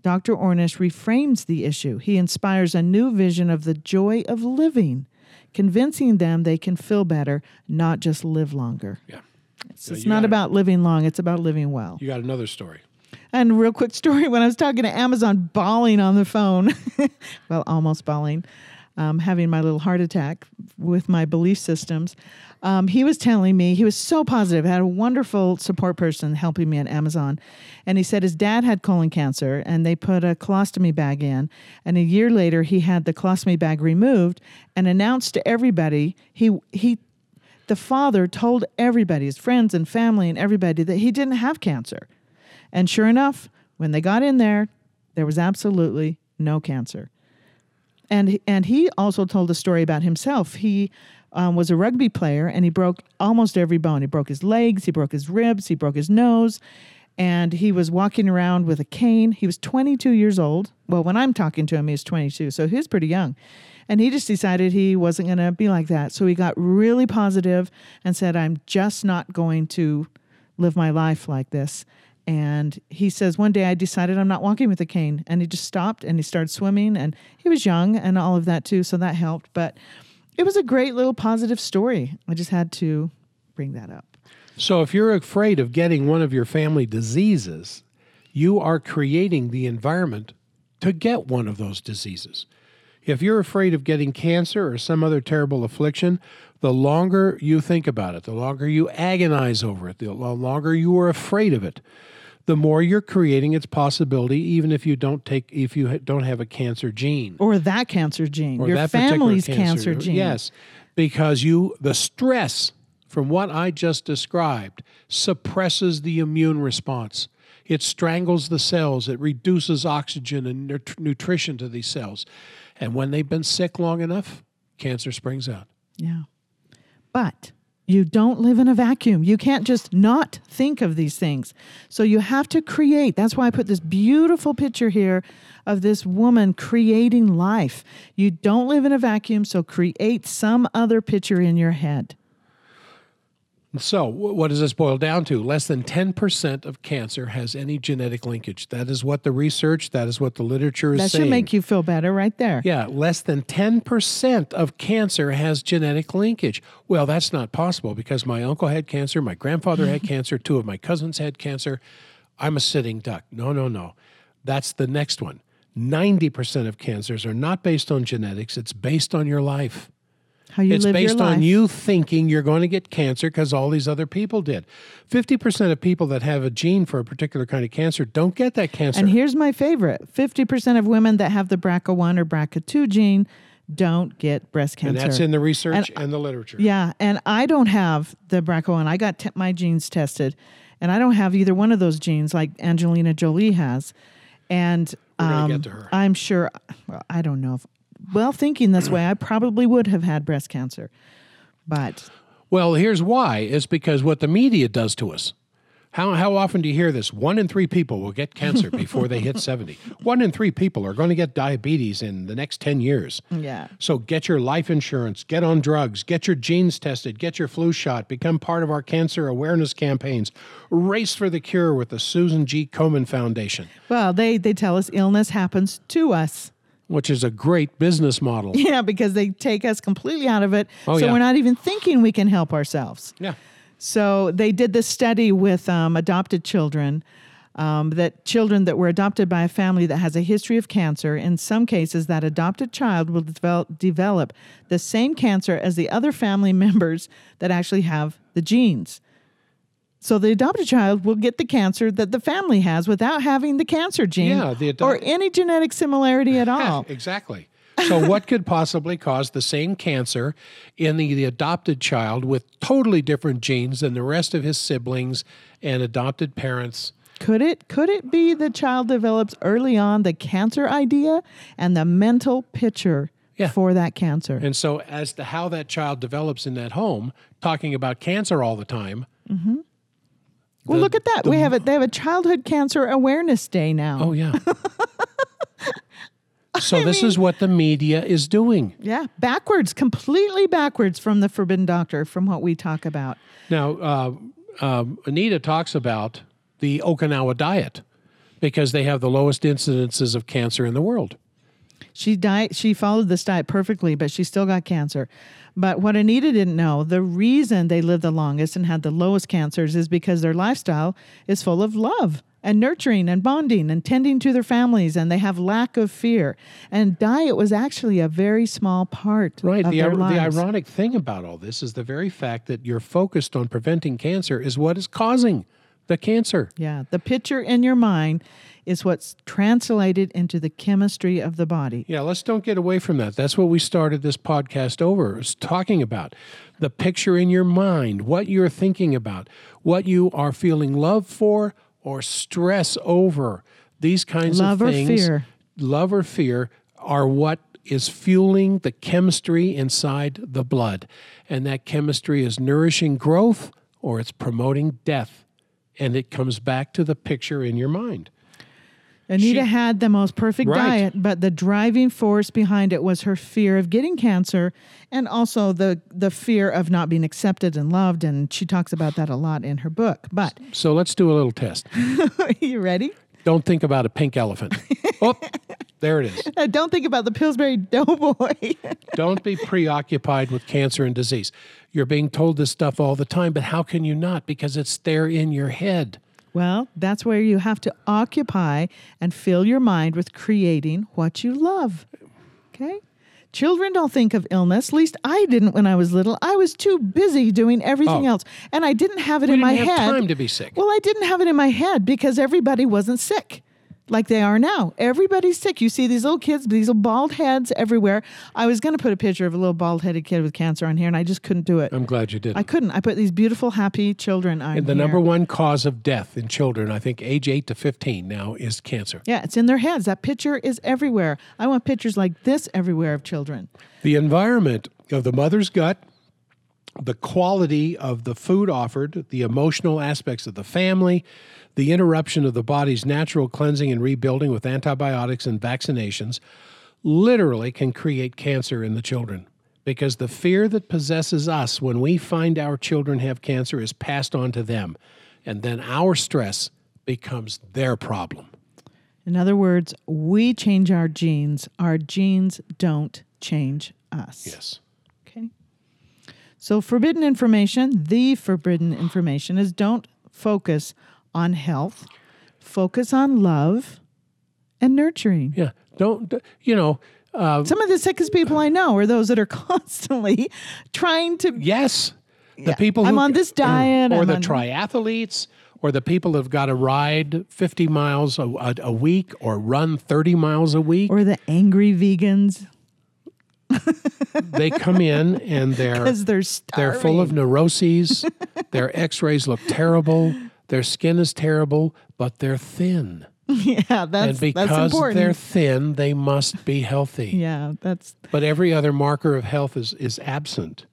Doctor Ornish reframes the issue. He inspires a new vision of the joy of living, convincing them they can feel better, not just live longer. Yeah. It's, yeah, it's not gotta, about living long. It's about living well. You got another story. And real quick story, when I was talking to Amazon, bawling on the phone, well, almost bawling, Um, having my little heart attack with my belief systems. Um, he was telling me, he was so positive, had a wonderful support person helping me at Amazon. And he said his dad had colon cancer and they put a colostomy bag in. And a year later, he had the colostomy bag removed and announced to everybody, he, he, the father told everybody, his friends and family and everybody, that he didn't have cancer. And sure enough, when they got in there, there was absolutely no cancer. And and he also told a story about himself. He um, was a rugby player, and he broke almost every bone. He broke his legs, he broke his ribs, he broke his nose, and he was walking around with a cane. He was twenty-two years old. Well, when I'm talking to him, he's twenty-two, so he was pretty young. And he just decided he wasn't going to be like that. So he got really positive and said, I'm just not going to live my life like this. And he says, one day I decided I'm not walking with a cane. And he just stopped and he started swimming. And he was young and all of that too, so that helped. But it was a great little positive story. I just had to bring that up. So if you're afraid of getting one of your family diseases, you are creating the environment to get one of those diseases. If you're afraid of getting cancer or some other terrible affliction, the longer you think about it, the longer you agonize over it, the longer you are afraid of it, the more you're creating its possibility, even if you don't take, if you don't have a cancer gene. Or that cancer gene. Or your family's cancer, cancer gene. Yes, because you, the stress from what I just described suppresses the immune response. It strangles the cells. It reduces oxygen and nut- nutrition to these cells. And when they've been sick long enough, cancer springs out. Yeah. But you don't live in a vacuum. You can't just not think of these things. So you have to create. That's why I put this beautiful picture here of this woman creating life. You don't live in a vacuum, so create some other picture in your head. So what does this boil down to? Less than ten percent of cancer has any genetic linkage. That is what the research, that is what the literature is saying. That should make you feel better right there. Yeah, less than ten percent of cancer has genetic linkage. Well, that's not possible because my uncle had cancer, my grandfather had cancer, two of my cousins had cancer. I'm a sitting duck. No, no, no. That's the next one. ninety percent of cancers are not based on genetics. It's based on your life. How you it's based on you thinking you're going to get cancer because all these other people did. fifty percent of people that have a gene for a particular kind of cancer don't get that cancer. And here's my favorite. fifty percent of women that have the B R C A one or B R C A two gene don't get breast cancer. And that's in the research and, and the literature. Yeah, and I don't have the B R C A one. I got t- my genes tested, and I don't have either one of those genes like Angelina Jolie has. And We're um, get to her. I'm sure, well, I don't know if... Well, thinking this way, I probably would have had breast cancer, but... Well, here's why. It's because what the media does to us. How how often do you hear this? One in three people will get cancer before they hit seventy. One in three people are going to get diabetes in the next ten years. Yeah. So get your life insurance, get on drugs, get your genes tested, get your flu shot, become part of our cancer awareness campaigns. Race for the cure with the Susan G. Komen Foundation. Well, they, they tell us illness happens to us. Which is a great business model. Yeah, because they take us completely out of it. Oh, so yeah. We're not even thinking we can help ourselves. Yeah. So they did this study with um, adopted children, um, that children that were adopted by a family that has a history of cancer. In some cases, that adopted child will develop, develop the same cancer as the other family members that actually have the genes. So the adopted child will get the cancer that the family has without having the cancer gene yeah, the adult- or any genetic similarity at all. Exactly. So what could possibly cause the same cancer in the, the adopted child with totally different genes than the rest of his siblings and adopted parents? Could it could it be the child develops early on the cancer idea and the mental picture Yeah. for that cancer? And so as to how that child develops in that home, talking about cancer all the time, mm-hmm. The, well, look at that. The, we have a, they have a Childhood Cancer Awareness Day now. Oh, yeah. So I this mean, is what the media is doing. Yeah, backwards, completely backwards from the Forbidden Doctor, from what we talk about. Now, uh, uh, Anita talks about the Okinawa diet because they have the lowest incidences of cancer in the world. She died. She followed this diet perfectly, but she still got cancer. But what Anita didn't know, the reason they lived the longest and had the lowest cancers is because their lifestyle is full of love and nurturing and bonding and tending to their families, and they have lack of fear. And diet was actually a very small part right. of the, their lives. Right. The ironic thing about all this is the very fact that you're focused on preventing cancer is what is causing the cancer. Yeah, the picture in your mind is what's translated into the chemistry of the body. Yeah, let's don't get away from that. That's what we started this podcast over, is talking about the picture in your mind, what you're thinking about, what you are feeling love for or stress over. These kinds love of things, or fear. love or fear, are what is fueling the chemistry inside the blood. And that chemistry is nourishing growth or it's promoting death. And it comes back to the picture in your mind. Anita she, had the most perfect right. diet, but the driving force behind it was her fear of getting cancer and also the, the fear of not being accepted and loved, and she talks about that a lot in her book. But So let's do a little test. You ready? Don't think about a pink elephant. Oh, there it is. Don't think about the Pillsbury Doughboy. Don't be preoccupied with cancer and disease. You're being told this stuff all the time, but how can you not? Because it's there in your head. Well, that's where you have to occupy and fill your mind with creating what you love. Okay? Children don't think of illness. At least I didn't when I was little. I was too busy doing everything oh. else. And I didn't have it we in my head. You didn't have time to be sick. Well, I didn't have it in my head because everybody wasn't sick like they are now. Everybody's sick. You see these little kids, these little bald heads everywhere. I was going to put a picture of a little bald-headed kid with cancer on here, and I just couldn't do it. I'm glad you didn't. I couldn't. I put these beautiful, happy children on here. And the number one cause of death in children, I think, age eight to fifteen now, is cancer. Yeah, it's in their heads. That picture is everywhere. I want pictures like this everywhere of children. The environment of the mother's gut, the quality of the food offered, the emotional aspects of the family, the interruption of the body's natural cleansing and rebuilding with antibiotics and vaccinations literally can create cancer in the children, because the fear that possesses us when we find our children have cancer is passed on to them, and then our stress becomes their problem. In other words, we change our genes. Our genes don't change us. Yes. Okay. So forbidden information, the forbidden information is don't focus on health, focus on love and nurturing. Yeah, don't, you know. Uh, Some of the sickest people uh, I know are those that are constantly trying to. Yes, the yeah, people who. I'm on this diet. Or I'm the triathletes, or the people that have got to ride fifty miles a, a, a week or run thirty miles a week. Or the angry vegans. They come in and they're they're, they're full of neuroses. Their x-rays look terrible. Their skin is terrible, but they're thin. Yeah, that's important. And because that's important. They're thin, they must be healthy. Yeah, that's. But every other marker of health is, is absent.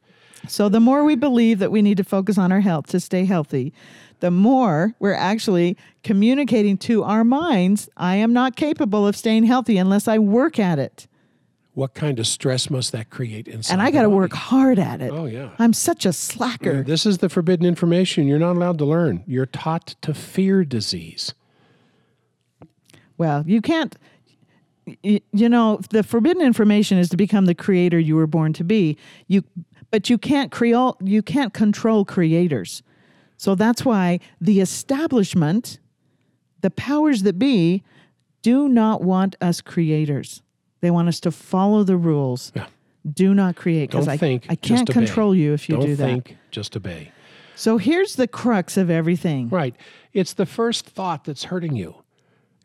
So the more we believe that we need to focus on our health to stay healthy, the more we're actually communicating to our minds, I am not capable of staying healthy unless I work at it. What kind of stress must that create inside? And I got to work hard at it. Oh, yeah. I'm such a slacker. Yeah, this is the forbidden information you're not allowed to learn. You're taught to fear disease. Well, you can't, you, you know, the forbidden information is to become the creator you were born to be. You, But you can't creole, you can't control creators. So that's why the establishment, the powers that be, do not want us creators. They want us to follow the rules. Yeah. Do not create. Don't I, think. I can't just control obey. you if you Don't do that. Don't think, just obey. So here's the crux of everything. Right. It's the first thought that's hurting you.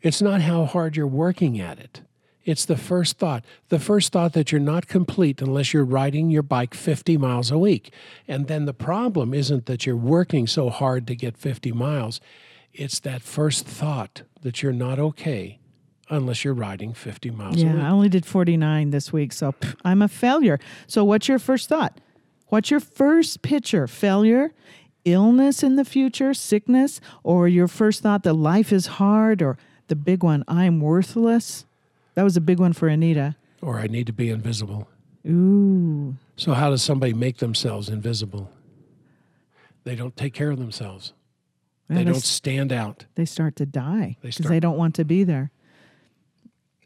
It's not how hard you're working at it. It's the first thought. The first thought that you're not complete unless you're riding your bike fifty miles a week. And then the problem isn't that you're working so hard to get fifty miles. It's that first thought that you're not okay unless you're riding fifty miles yeah, a week. Yeah, I only did forty-nine this week, so pff, I'm a failure. So what's your first thought? What's your first picture? Failure, illness in the future, sickness, or your first thought that life is hard, or the big one, I'm worthless? That was a big one for Anita. Or I need to be invisible. Ooh. So how does somebody make themselves invisible? They don't take care of themselves. Well, they, they don't st- stand out. They start to die because they don't want to be there.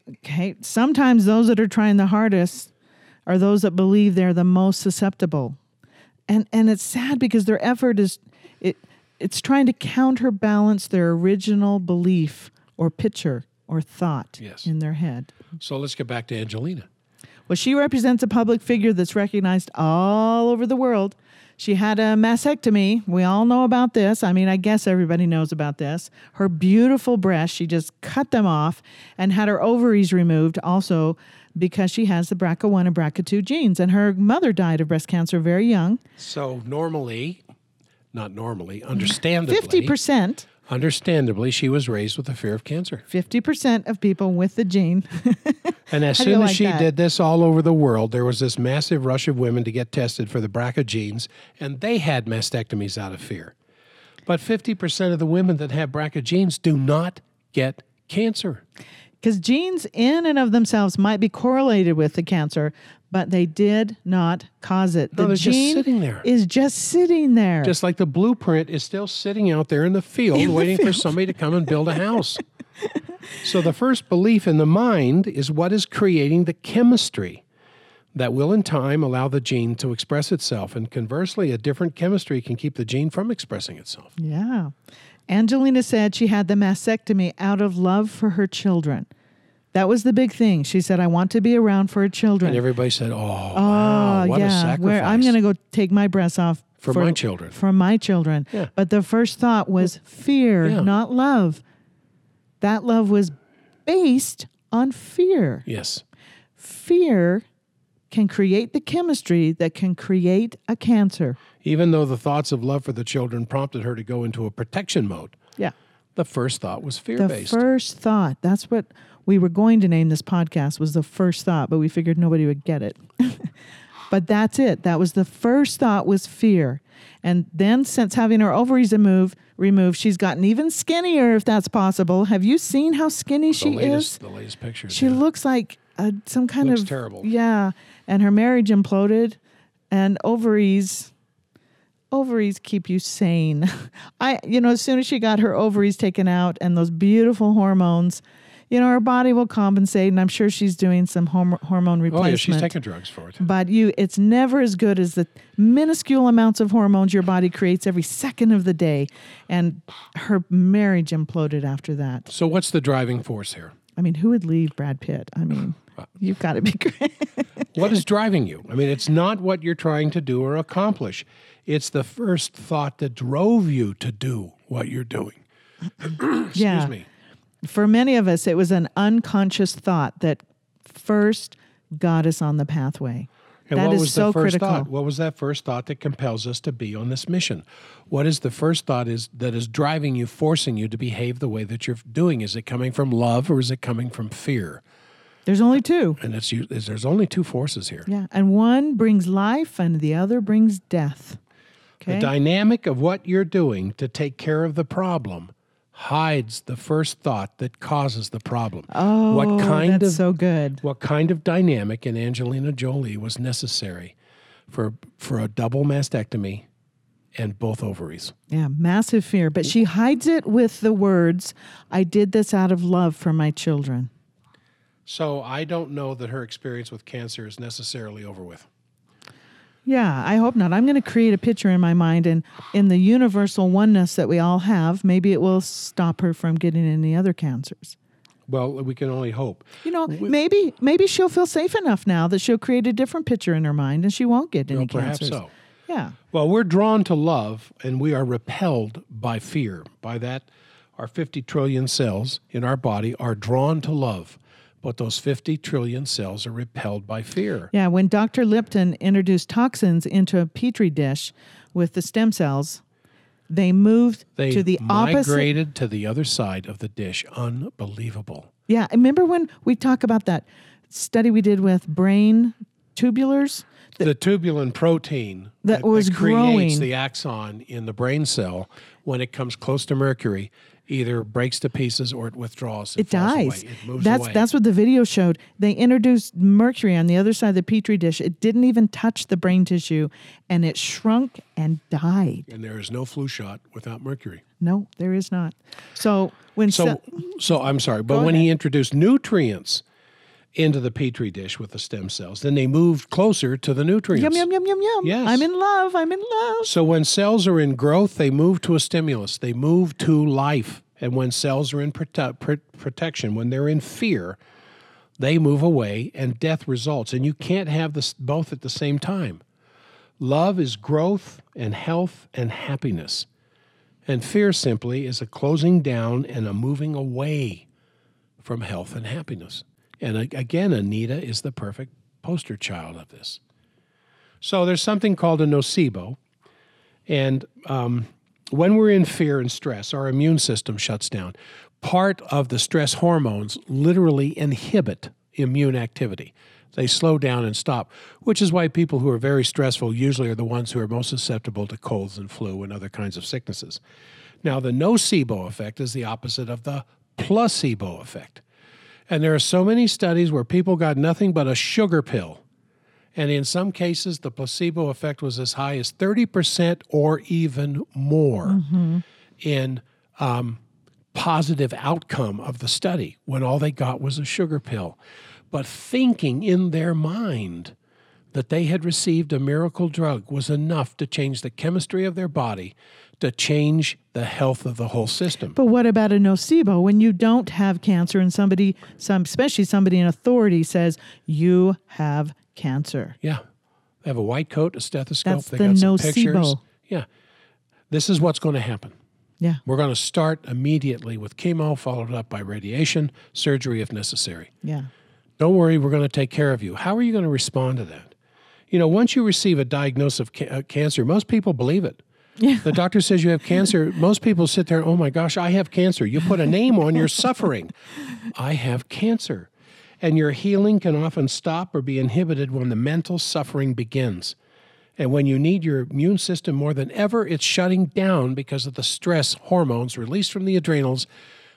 Okay. Sometimes those that are trying the hardest are those that believe they're the most susceptible. And and it's sad because their effort is it it's trying to counterbalance their original belief or picture or thought yes. in their head. So let's get back to Angelina. Well, she represents a public figure that's recognized all over the world. She had a mastectomy. We all know about this. I mean, I guess everybody knows about this. Her beautiful breasts, she just cut them off and had her ovaries removed also because she has the B R C A one and B R C A two genes. And her mother died of breast cancer very young. So normally, not normally, understandably. fifty percent. Understandably, she was raised with a fear of cancer. fifty percent of people with the gene. And as soon as like she that? did this all over the world, there was this massive rush of women to get tested for the B R C A genes, and they had mastectomies out of fear. But fifty percent of the women that have B R C A genes do not get cancer. Because genes in and of themselves might be correlated with the cancer, but they did not cause it. No, the gene just sitting there. is just sitting there. Just like the blueprint is still sitting out there in the field in waiting the field. for somebody to come and build a house. So the first belief in the mind is what is creating the chemistry that will in time allow the gene to express itself. And conversely, a different chemistry can keep the gene from expressing itself. Yeah. Angelina said she had the mastectomy out of love for her children. That was the big thing. She said, I want to be around for her children. And everybody said, oh, oh wow, what yeah, a sacrifice. Where I'm going to go take my breasts off. For, for my children. For my children. Yeah. But the first thought was fear, yeah. not love. That love was based on fear. Yes. Fear can create the chemistry that can create a cancer. Even though the thoughts of love for the children prompted her to go into a protection mode. Yeah. The first thought was fear-based. The first thought. That's what we were going to name this podcast was the first thought, but we figured nobody would get it. But that's it. That was the first thought was fear. And then since having her ovaries removed, removed she's gotten even skinnier, if that's possible. Have you seen how skinny the she latest, is? The latest picture. She yeah. looks like uh, some kind looks of... Looks terrible. Yeah. And her marriage imploded, and ovaries... Ovaries keep you sane. I, you know, as soon as she got her ovaries taken out and those beautiful hormones, you know, her body will compensate, and I'm sure she's doing some horm- hormone replacement. Oh, yeah, she's taking drugs for it. But you, it's never as good as the minuscule amounts of hormones your body creates every second of the day, and her marriage imploded after that. So what's the driving force here? I mean, who would leave Brad Pitt? I mean... You've got to be great. What is driving you? I mean, it's not what you're trying to do or accomplish. It's the first thought that drove you to do what you're doing. Excuse yeah. me. For many of us, it was an unconscious thought that first got us on the pathway. And that what is was so the first critical. Thought? What was that first thought that compels us to be on this mission? What is the first thought is that is driving you, forcing you to behave the way that you're doing? Is it coming from love or is it coming from fear? There's only two. And it's, there's only two forces here. Yeah, and one brings life and the other brings death. Okay? The dynamic of what you're doing to take care of the problem hides the first thought that causes the problem. Oh, what kind that's of, so good. What kind of dynamic in Angelina Jolie was necessary for for a double mastectomy and both ovaries? Yeah, massive fear. But she hides it with the words, I did this out of love for my children. So I don't know that her experience with cancer is necessarily over with. Yeah, I hope not. I'm going to create a picture in my mind, and in the universal oneness that we all have, maybe it will stop her from getting any other cancers. Well, we can only hope. You know, we, maybe maybe she'll feel safe enough now that she'll create a different picture in her mind, and she won't get any well, cancers. Perhaps so. Yeah. Well, we're drawn to love, and we are repelled by fear. By that, our fifty trillion cells in our body are drawn to love. But those fifty trillion cells are repelled by fear. Yeah, when Doctor Lipton introduced toxins into a petri dish with the stem cells, they moved they to the opposite. They migrated to the other side of the dish. Unbelievable. Yeah, remember when we talk about that study we did with brain tubulars? The, the tubulin protein that, that, was that creates growing. The axon in the brain cell when it comes close to mercury. Either breaks to pieces or it withdraws. It dies. Away. It moves that's, away. That's what the video showed. They introduced mercury on the other side of the petri dish. It didn't even touch the brain tissue, and it shrunk and died. And there is no flu shot without mercury. No, there is not. So when so, so I'm sorry, but when ahead. he introduced nutrients into the Petri dish with the stem cells. Then they moved closer to the nutrients. Yum, yum, yum, yum, yum. Yes. I'm in love. I'm in love. So when cells are in growth, they move to a stimulus. They move to life. And when cells are in prote- pr- protection, when they're in fear, they move away and death results. And you can't have this both at the same time. Love is growth and health and happiness. And fear simply is a closing down and a moving away from health and happiness. And again, Anita is the perfect poster child of this. So there's something called a nocebo. And um, when we're in fear and stress, our immune system shuts down. Part of the stress hormones literally inhibit immune activity. They slow down and stop, which is why people who are very stressful usually are the ones who are most susceptible to colds and flu and other kinds of sicknesses. Now, the nocebo effect is the opposite of the placebo effect. And there are so many studies where people got nothing but a sugar pill. And in some cases, the placebo effect was as high as thirty percent or even more mm-hmm. in um, positive outcome of the study when all they got was a sugar pill. But thinking in their mind that they had received a miracle drug was enough to change the chemistry of their body, to change the health of the whole system. But what about a nocebo? When you don't have cancer and somebody, some especially somebody in authority says, you have cancer. Yeah. They have a white coat, a stethoscope. That's they the got some nocebo. Pictures. Yeah. This is what's going to happen. Yeah. We're going to start immediately with chemo, followed up by radiation, surgery if necessary. Yeah. Don't worry, we're going to take care of you. How are you going to respond to that? You know, once you receive a diagnosis of ca- cancer, most people believe it. Yeah. The doctor says you have cancer. Most people sit there, oh my gosh, I have cancer. You put a name on your suffering. I have cancer. And your healing can often stop or be inhibited when the mental suffering begins. And when you need your immune system more than ever, it's shutting down because of the stress hormones released from the adrenals,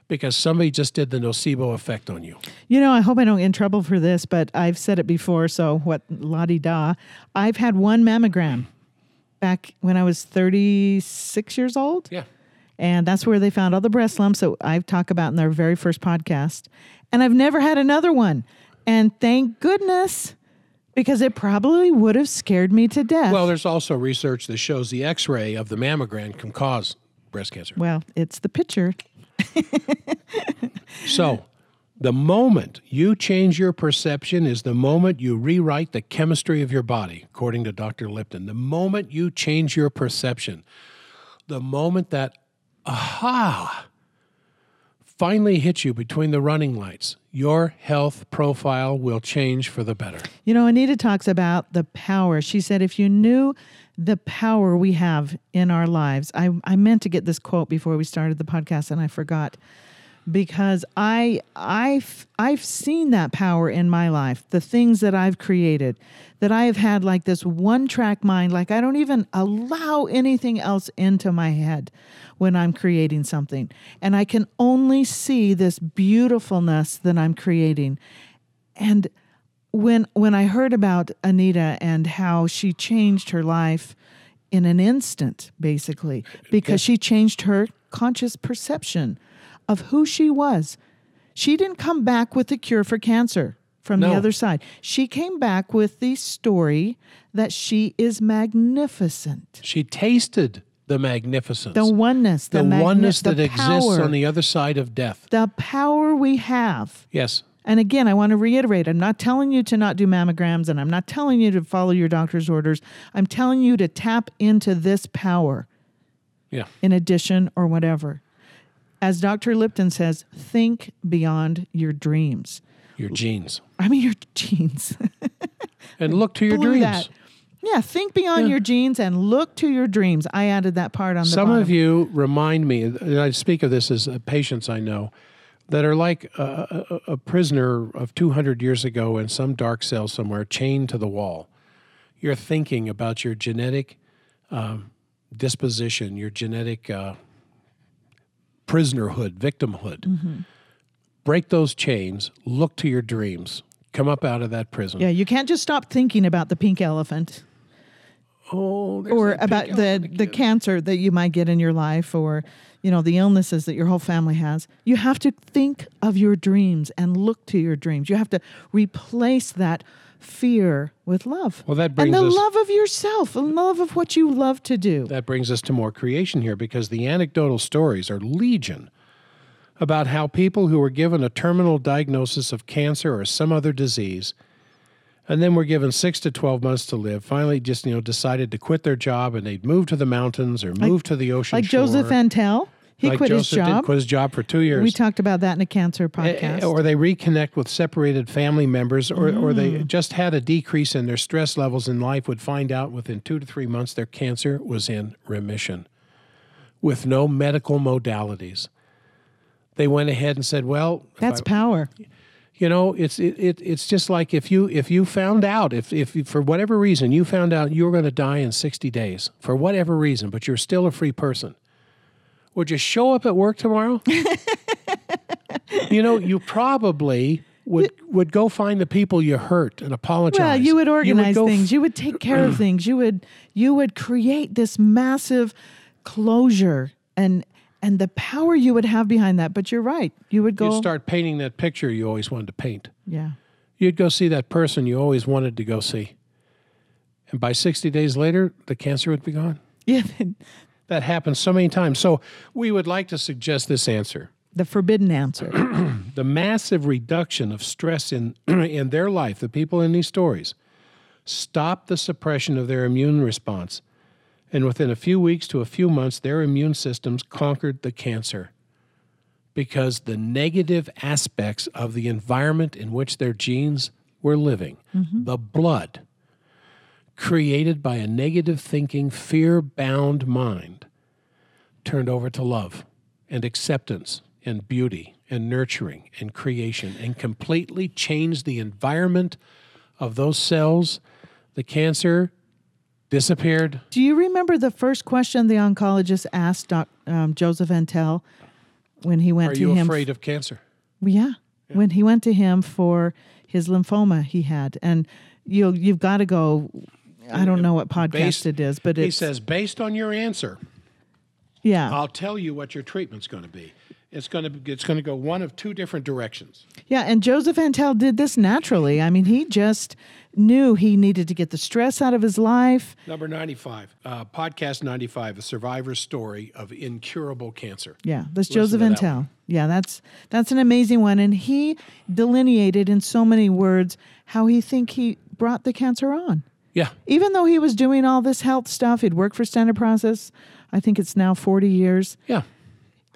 because somebody just did the nocebo effect on you. You know, I hope I don't get in trouble for this, but I've said it before, so what la-di-da. I've had one mammogram back when I was thirty-six years old. Yeah. And that's where they found all the breast lumps that I talk about in their very first podcast. And I've never had another one. And thank goodness, because it probably would have scared me to death. Well, there's also research that shows the x-ray of the mammogram can cause breast cancer. Well, it's the picture. So, the moment you change your perception is the moment you rewrite the chemistry of your body, according to Doctor Lipton. The moment you change your perception, the moment that, aha, finally hits you between the running lights, your health profile will change for the better. You know, Anita talks about the power. She said, if you knew the power we have in our lives. I, I meant to get this quote before we started the podcast and I forgot, because I, I've, I've seen that power in my life, the things that I've created, that I have had like this one-track mind, like I don't even allow anything else into my head when I'm creating something. And I can only see this beautifulness that I'm creating. And When when I heard about Anita and how she changed her life in an instant, basically, because she changed her conscious perception of who she was. She didn't come back with the cure for cancer from no. the other side. She came back with the story that she is magnificent. She tasted the magnificence. The oneness. The, the magni- oneness that the power, exists on the other side of death. The power we have. Yes. And again, I want to reiterate, I'm not telling you to not do mammograms, and I'm not telling you to follow your doctor's orders. I'm telling you to tap into this power. Yeah. In addition or whatever. As Doctor Lipton says, think beyond your dreams. Your genes. I mean, your genes. And look to your Blew dreams. That. Yeah, think beyond yeah. your genes and look to your dreams. I added that part on the Some bottom. Of you remind me, and I speak of this as patients I know, that are like a, a, a prisoner of two hundred years ago in some dark cell somewhere, chained to the wall. You're thinking about your genetic um, disposition, your genetic uh, prisonerhood, victimhood. Mm-hmm. Break those chains, look to your dreams, come up out of that prison. Yeah, you can't just stop thinking about the pink elephant. oh, or about the, the cancer that you might get in your life, or, you know, the illnesses that your whole family has. You have to think of your dreams and look to your dreams. You have to replace that fear with love. Well, that brings and the us, love of yourself, the love of what you love to do. That brings us to more creation here, because the anecdotal stories are legion about how people who were given a terminal diagnosis of cancer or some other disease, and then were given six to twelve months to live, finally just, you know, decided to quit their job, and they'd move to the mountains or move like, to the ocean like shore. Like Joseph Antel. He like quit Joseph his job. Did quit his job for two years. We talked about that in a cancer podcast. Or they reconnect with separated family members, or, mm. or they just had a decrease in their stress levels in life, would find out within two to three months their cancer was in remission with no medical modalities. They went ahead and said, well... That's I, power. You know, it's it, it it's just like if you if you found out, if, if you, for whatever reason you found out you were going to die in sixty days, for whatever reason, but you're still a free person, would you show up at work tomorrow? You know, you probably would would go find the people you hurt and apologize. Well, you would organize you would things. F- you would take care of things. You would you would create this massive closure and and the power you would have behind that. But you're right. You would go... You'd start painting that picture you always wanted to paint. Yeah. You'd go see that person you always wanted to go see. And by sixty days later, the cancer would be gone. Yeah, that happens so many times. So we would like to suggest this answer. The forbidden answer. The massive reduction of stress in, in their life, the people in these stories, stop the suppression of their immune response. And within a few weeks to a few months, their immune systems conquered the cancer, because the negative aspects of the environment in which their genes were living, mm-hmm. the blood, created by a negative thinking, fear-bound mind, turned over to love and acceptance and beauty and nurturing and creation, and completely changed the environment of those cells. The cancer disappeared. Do you remember the first question the oncologist asked Doc, um, Joseph Antel when he went Are to him? Are you afraid f- of cancer? Yeah. yeah. When he went to him for his lymphoma he had. And you you've got to go... I don't know what podcast based, it is, but it's... He says, based on your answer, yeah, I'll tell you what your treatment's going to be. It's going to it's going to go one of two different directions. Yeah, and Joseph Antel did this naturally. I mean, he just knew he needed to get the stress out of his life. Number ninety-five, uh, podcast ninety-five, A Survivor's Story of Incurable Cancer. Yeah, that's Listen Joseph Antel. That yeah, that's that's an amazing one. And he delineated in so many words how he think he brought the cancer on. Yeah. Even though he was doing all this health stuff, he'd worked for Standard Process, I think it's now forty years. Yeah.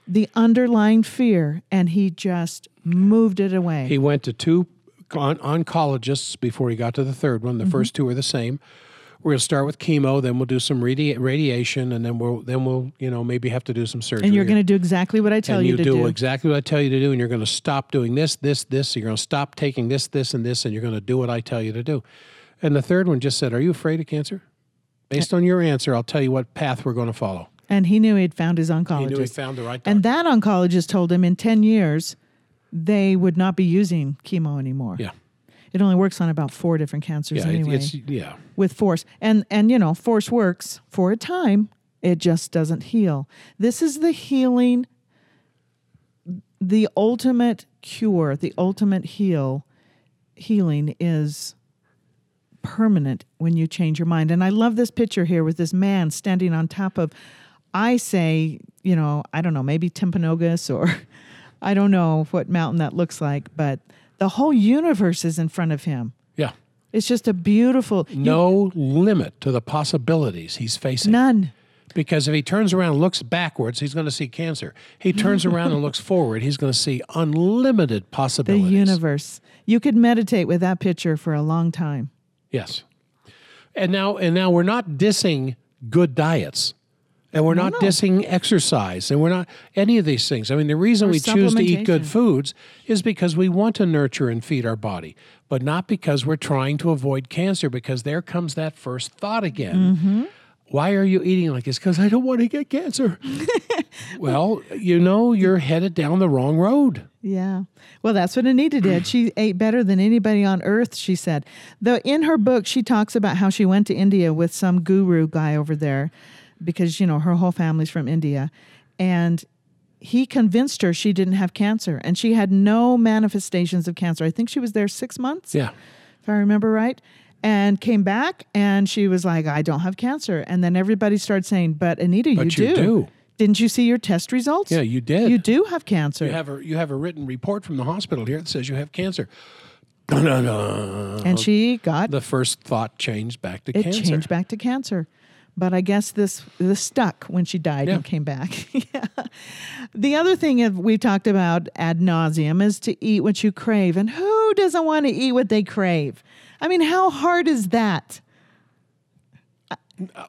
The underlying fear, and he just moved it away. He went to two on- oncologists before he got to the third one. The mm-hmm. first two are the same. We're going to start with chemo, then we'll do some radi- radiation, and then we'll, then we'll you know, maybe have to do some surgery. And you're going to do exactly what I tell and you to do. And you do exactly what I tell you to do, and you're going to stop doing this, this, this, you're going to stop taking this, this, and this, and you're going to do what I tell you to do. And the third one just said, are you afraid of cancer? Based on your answer, I'll tell you what path we're going to follow. And he knew he'd found his oncologist. He knew he'd found the right doctor. And that oncologist told him in ten years, they would not be using chemo anymore. Yeah. It only works on about four different cancers yeah, anyway. It's, yeah. With force. And, and, you know, force works for a time. It just doesn't heal. This is the healing, the ultimate cure, the ultimate heal. Healing is... permanent when you change your mind. And I love this picture here with this man standing on top of, I say, you know, I don't know, maybe Timpanogos, or I don't know what mountain that looks like, but the whole universe is in front of him. Yeah. It's just a beautiful... No you, limit to the possibilities he's facing. None. Because if he turns around and looks backwards, he's going to see cancer. He turns around and looks forward, he's going to see unlimited possibilities. The universe. You could meditate with that picture for a long time. Yes. And now and now we're not dissing good diets, and we're no, not no. dissing exercise, and we're not any of these things. I mean, the reason or we choose to eat good foods is because we want to nurture and feed our body, but not because we're trying to avoid cancer, because there comes that first thought again. Mm-hmm. why are you eating like this? Because I don't want to get cancer. Well, you know, you're headed down the wrong road. Yeah. Well, that's what Anita did. She ate better than anybody on earth, she said. Though in her book, she talks about how she went to India with some guru guy over there because, you know, her whole family's from India. And he convinced her she didn't have cancer. And she had no manifestations of cancer. I think she was there six months. Yeah. If I remember right. And came back, and she was like, I don't have cancer. And then everybody started saying, but Anita, but you, you do. do. Didn't you see your test results? Yeah, you did. You do have cancer. You have a, you have a written report from the hospital here that says you have cancer. Dun, dun, dun. And she got... The first thought changed back to it cancer. It changed back to cancer. But I guess this, this stuck when she died yeah. and came back. yeah. The other thing we've talked about ad nauseum is to eat what you crave. And who doesn't want to eat what they crave? I mean, how hard is that? No.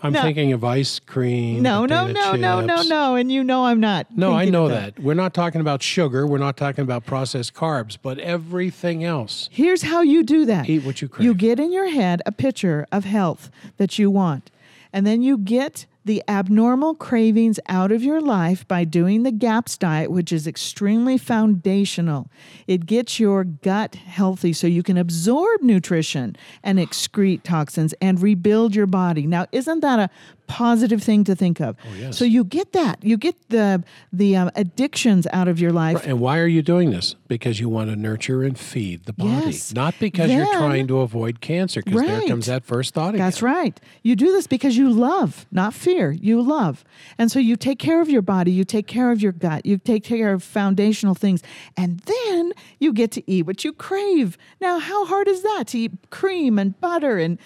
I'm no. thinking of ice cream. No, no, no, chips. no, no, no. And you know I'm not. No, I know that. that. We're not talking about sugar. We're not talking about processed carbs, but everything else. Here's how you do that. Eat what you crave. You get in your head a picture of health that you want, and then you get the abnormal cravings out of your life by doing the GAPS diet, which is extremely foundational. It gets your gut healthy so you can absorb nutrition and excrete toxins and rebuild your body. Now, isn't that a positive thing to think of? Oh, yes. So you get that. You get the the um, addictions out of your life. Right. And why are you doing this? Because you want to nurture and feed the body. Yes. Not because then, you're trying to avoid cancer, because right. there comes that first thought again. That's right. You do this because you love, not fear. You love. And so you take care of your body. You take care of your gut. You take care of foundational things. And then you get to eat what you crave. Now, how hard is that? To eat cream and butter and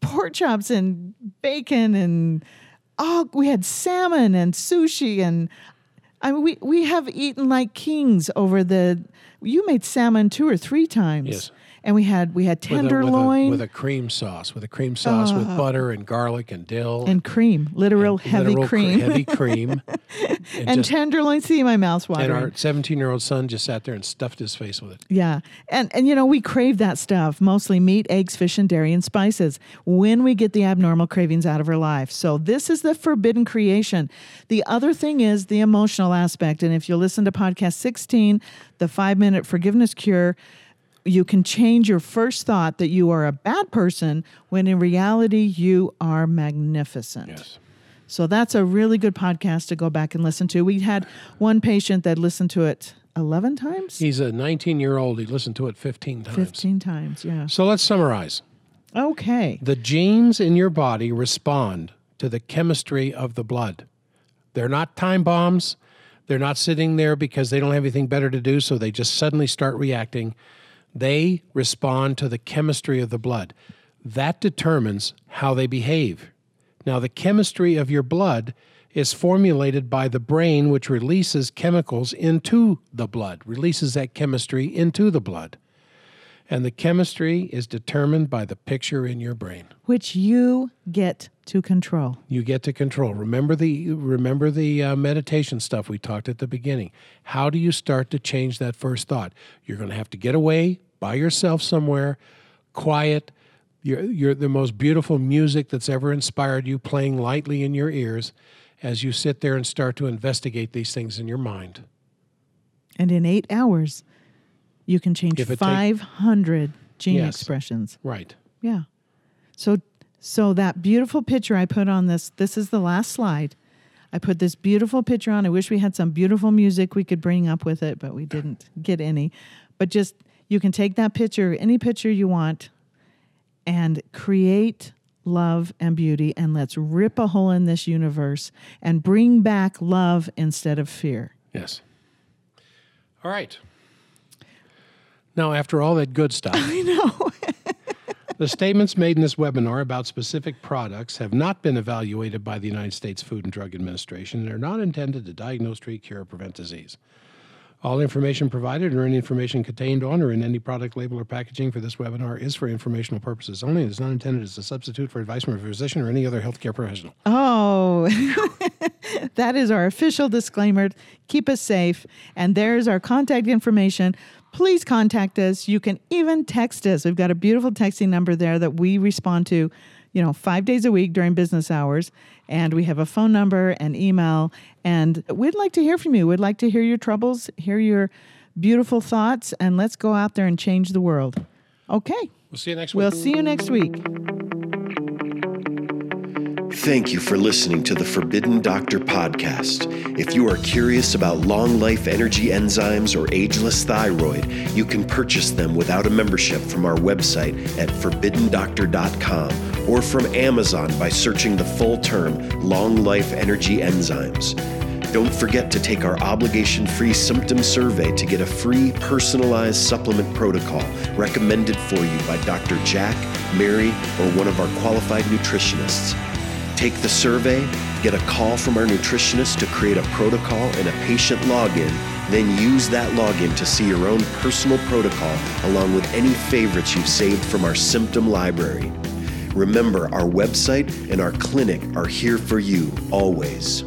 pork chops and bacon and oh, we had salmon and sushi and I mean we, we have eaten like kings over the. You made salmon two or three times. Yes. And we had we had tenderloin with a, with a, with a cream sauce with a cream sauce uh, with butter and garlic and dill and, and cream, literal and heavy literal cream, cr- heavy cream, and, and just, tenderloin. See my mouth's watering. And our seventeen-year-old son just sat there and stuffed his face with it. Yeah, and and you know we crave that stuff, mostly meat, eggs, fish, and dairy and spices when we get the abnormal cravings out of our life. So this is the forbidden creation. The other thing is the emotional aspect, and if you listen to podcast sixteen, the five-minute forgiveness cure. You can change your first thought that you are a bad person when in reality you are magnificent. Yes. So that's a really good podcast to go back and listen to. We had one patient that listened to it eleven times. He's a nineteen-year-old. He listened to it fifteen times. fifteen times, yeah. So let's summarize. Okay. The genes in your body respond to the chemistry of the blood. They're not time bombs. They're not sitting there because they don't have anything better to do, so they just suddenly start reacting. They respond to the chemistry of the blood. That determines how they behave. Now, the chemistry of your blood is formulated by the brain, which releases chemicals into the blood, releases that chemistry into the blood. And the chemistry is determined by the picture in your brain. Which you get to control. You get to control. Remember the remember the uh, meditation stuff we talked at the beginning. How do you start to change that first thought? You're going to have to get away by yourself somewhere, quiet, you're, you're the most beautiful music that's ever inspired you playing lightly in your ears as you sit there and start to investigate these things in your mind. And in eight hours, you can change five hundred take, gene yes, expressions. Right. Yeah. So so that beautiful picture I put on this, this is the last slide. I put this beautiful picture on. I wish we had some beautiful music we could bring up with it, but we didn't get any. But just, you can take that picture, any picture you want, and create love and beauty, and let's rip a hole in this universe and bring back love instead of fear. Yes. All right. Now, after all that good stuff, I know. The statements made in this webinar about specific products have not been evaluated by the United States Food and Drug Administration and are not intended to diagnose, treat, cure, or prevent disease. All information provided or any information contained on or in any product, label, or packaging for this webinar is for informational purposes only and is not intended as a substitute for advice from a physician or any other healthcare professional. Oh, that is our official disclaimer. Keep us safe. And there's our contact information. Please contact us. You can even text us. We've got a beautiful texting number there that we respond to. you know, five days a week during business hours. And we have a phone number and email. And we'd like to hear from you. We'd like to hear your troubles, hear your beautiful thoughts, and let's go out there and change the world. Okay. We'll see you next week. We'll see you next week. Thank you for listening to the Forbidden Doctor podcast. If you are curious about long life energy enzymes or ageless thyroid, you can purchase them without a membership from our website at forbidden doctor dot com or from Amazon by searching the full term long life energy enzymes. Don't forget to take our obligation-free symptom survey to get a free personalized supplement protocol recommended for you by Doctor Jack, Mary, or one of our qualified nutritionists. Take the survey, get a call from our nutritionist to create a protocol and a patient login, then use that login to see your own personal protocol along with any favorites you've saved from our symptom library. Remember, our website and our clinic are here for you always.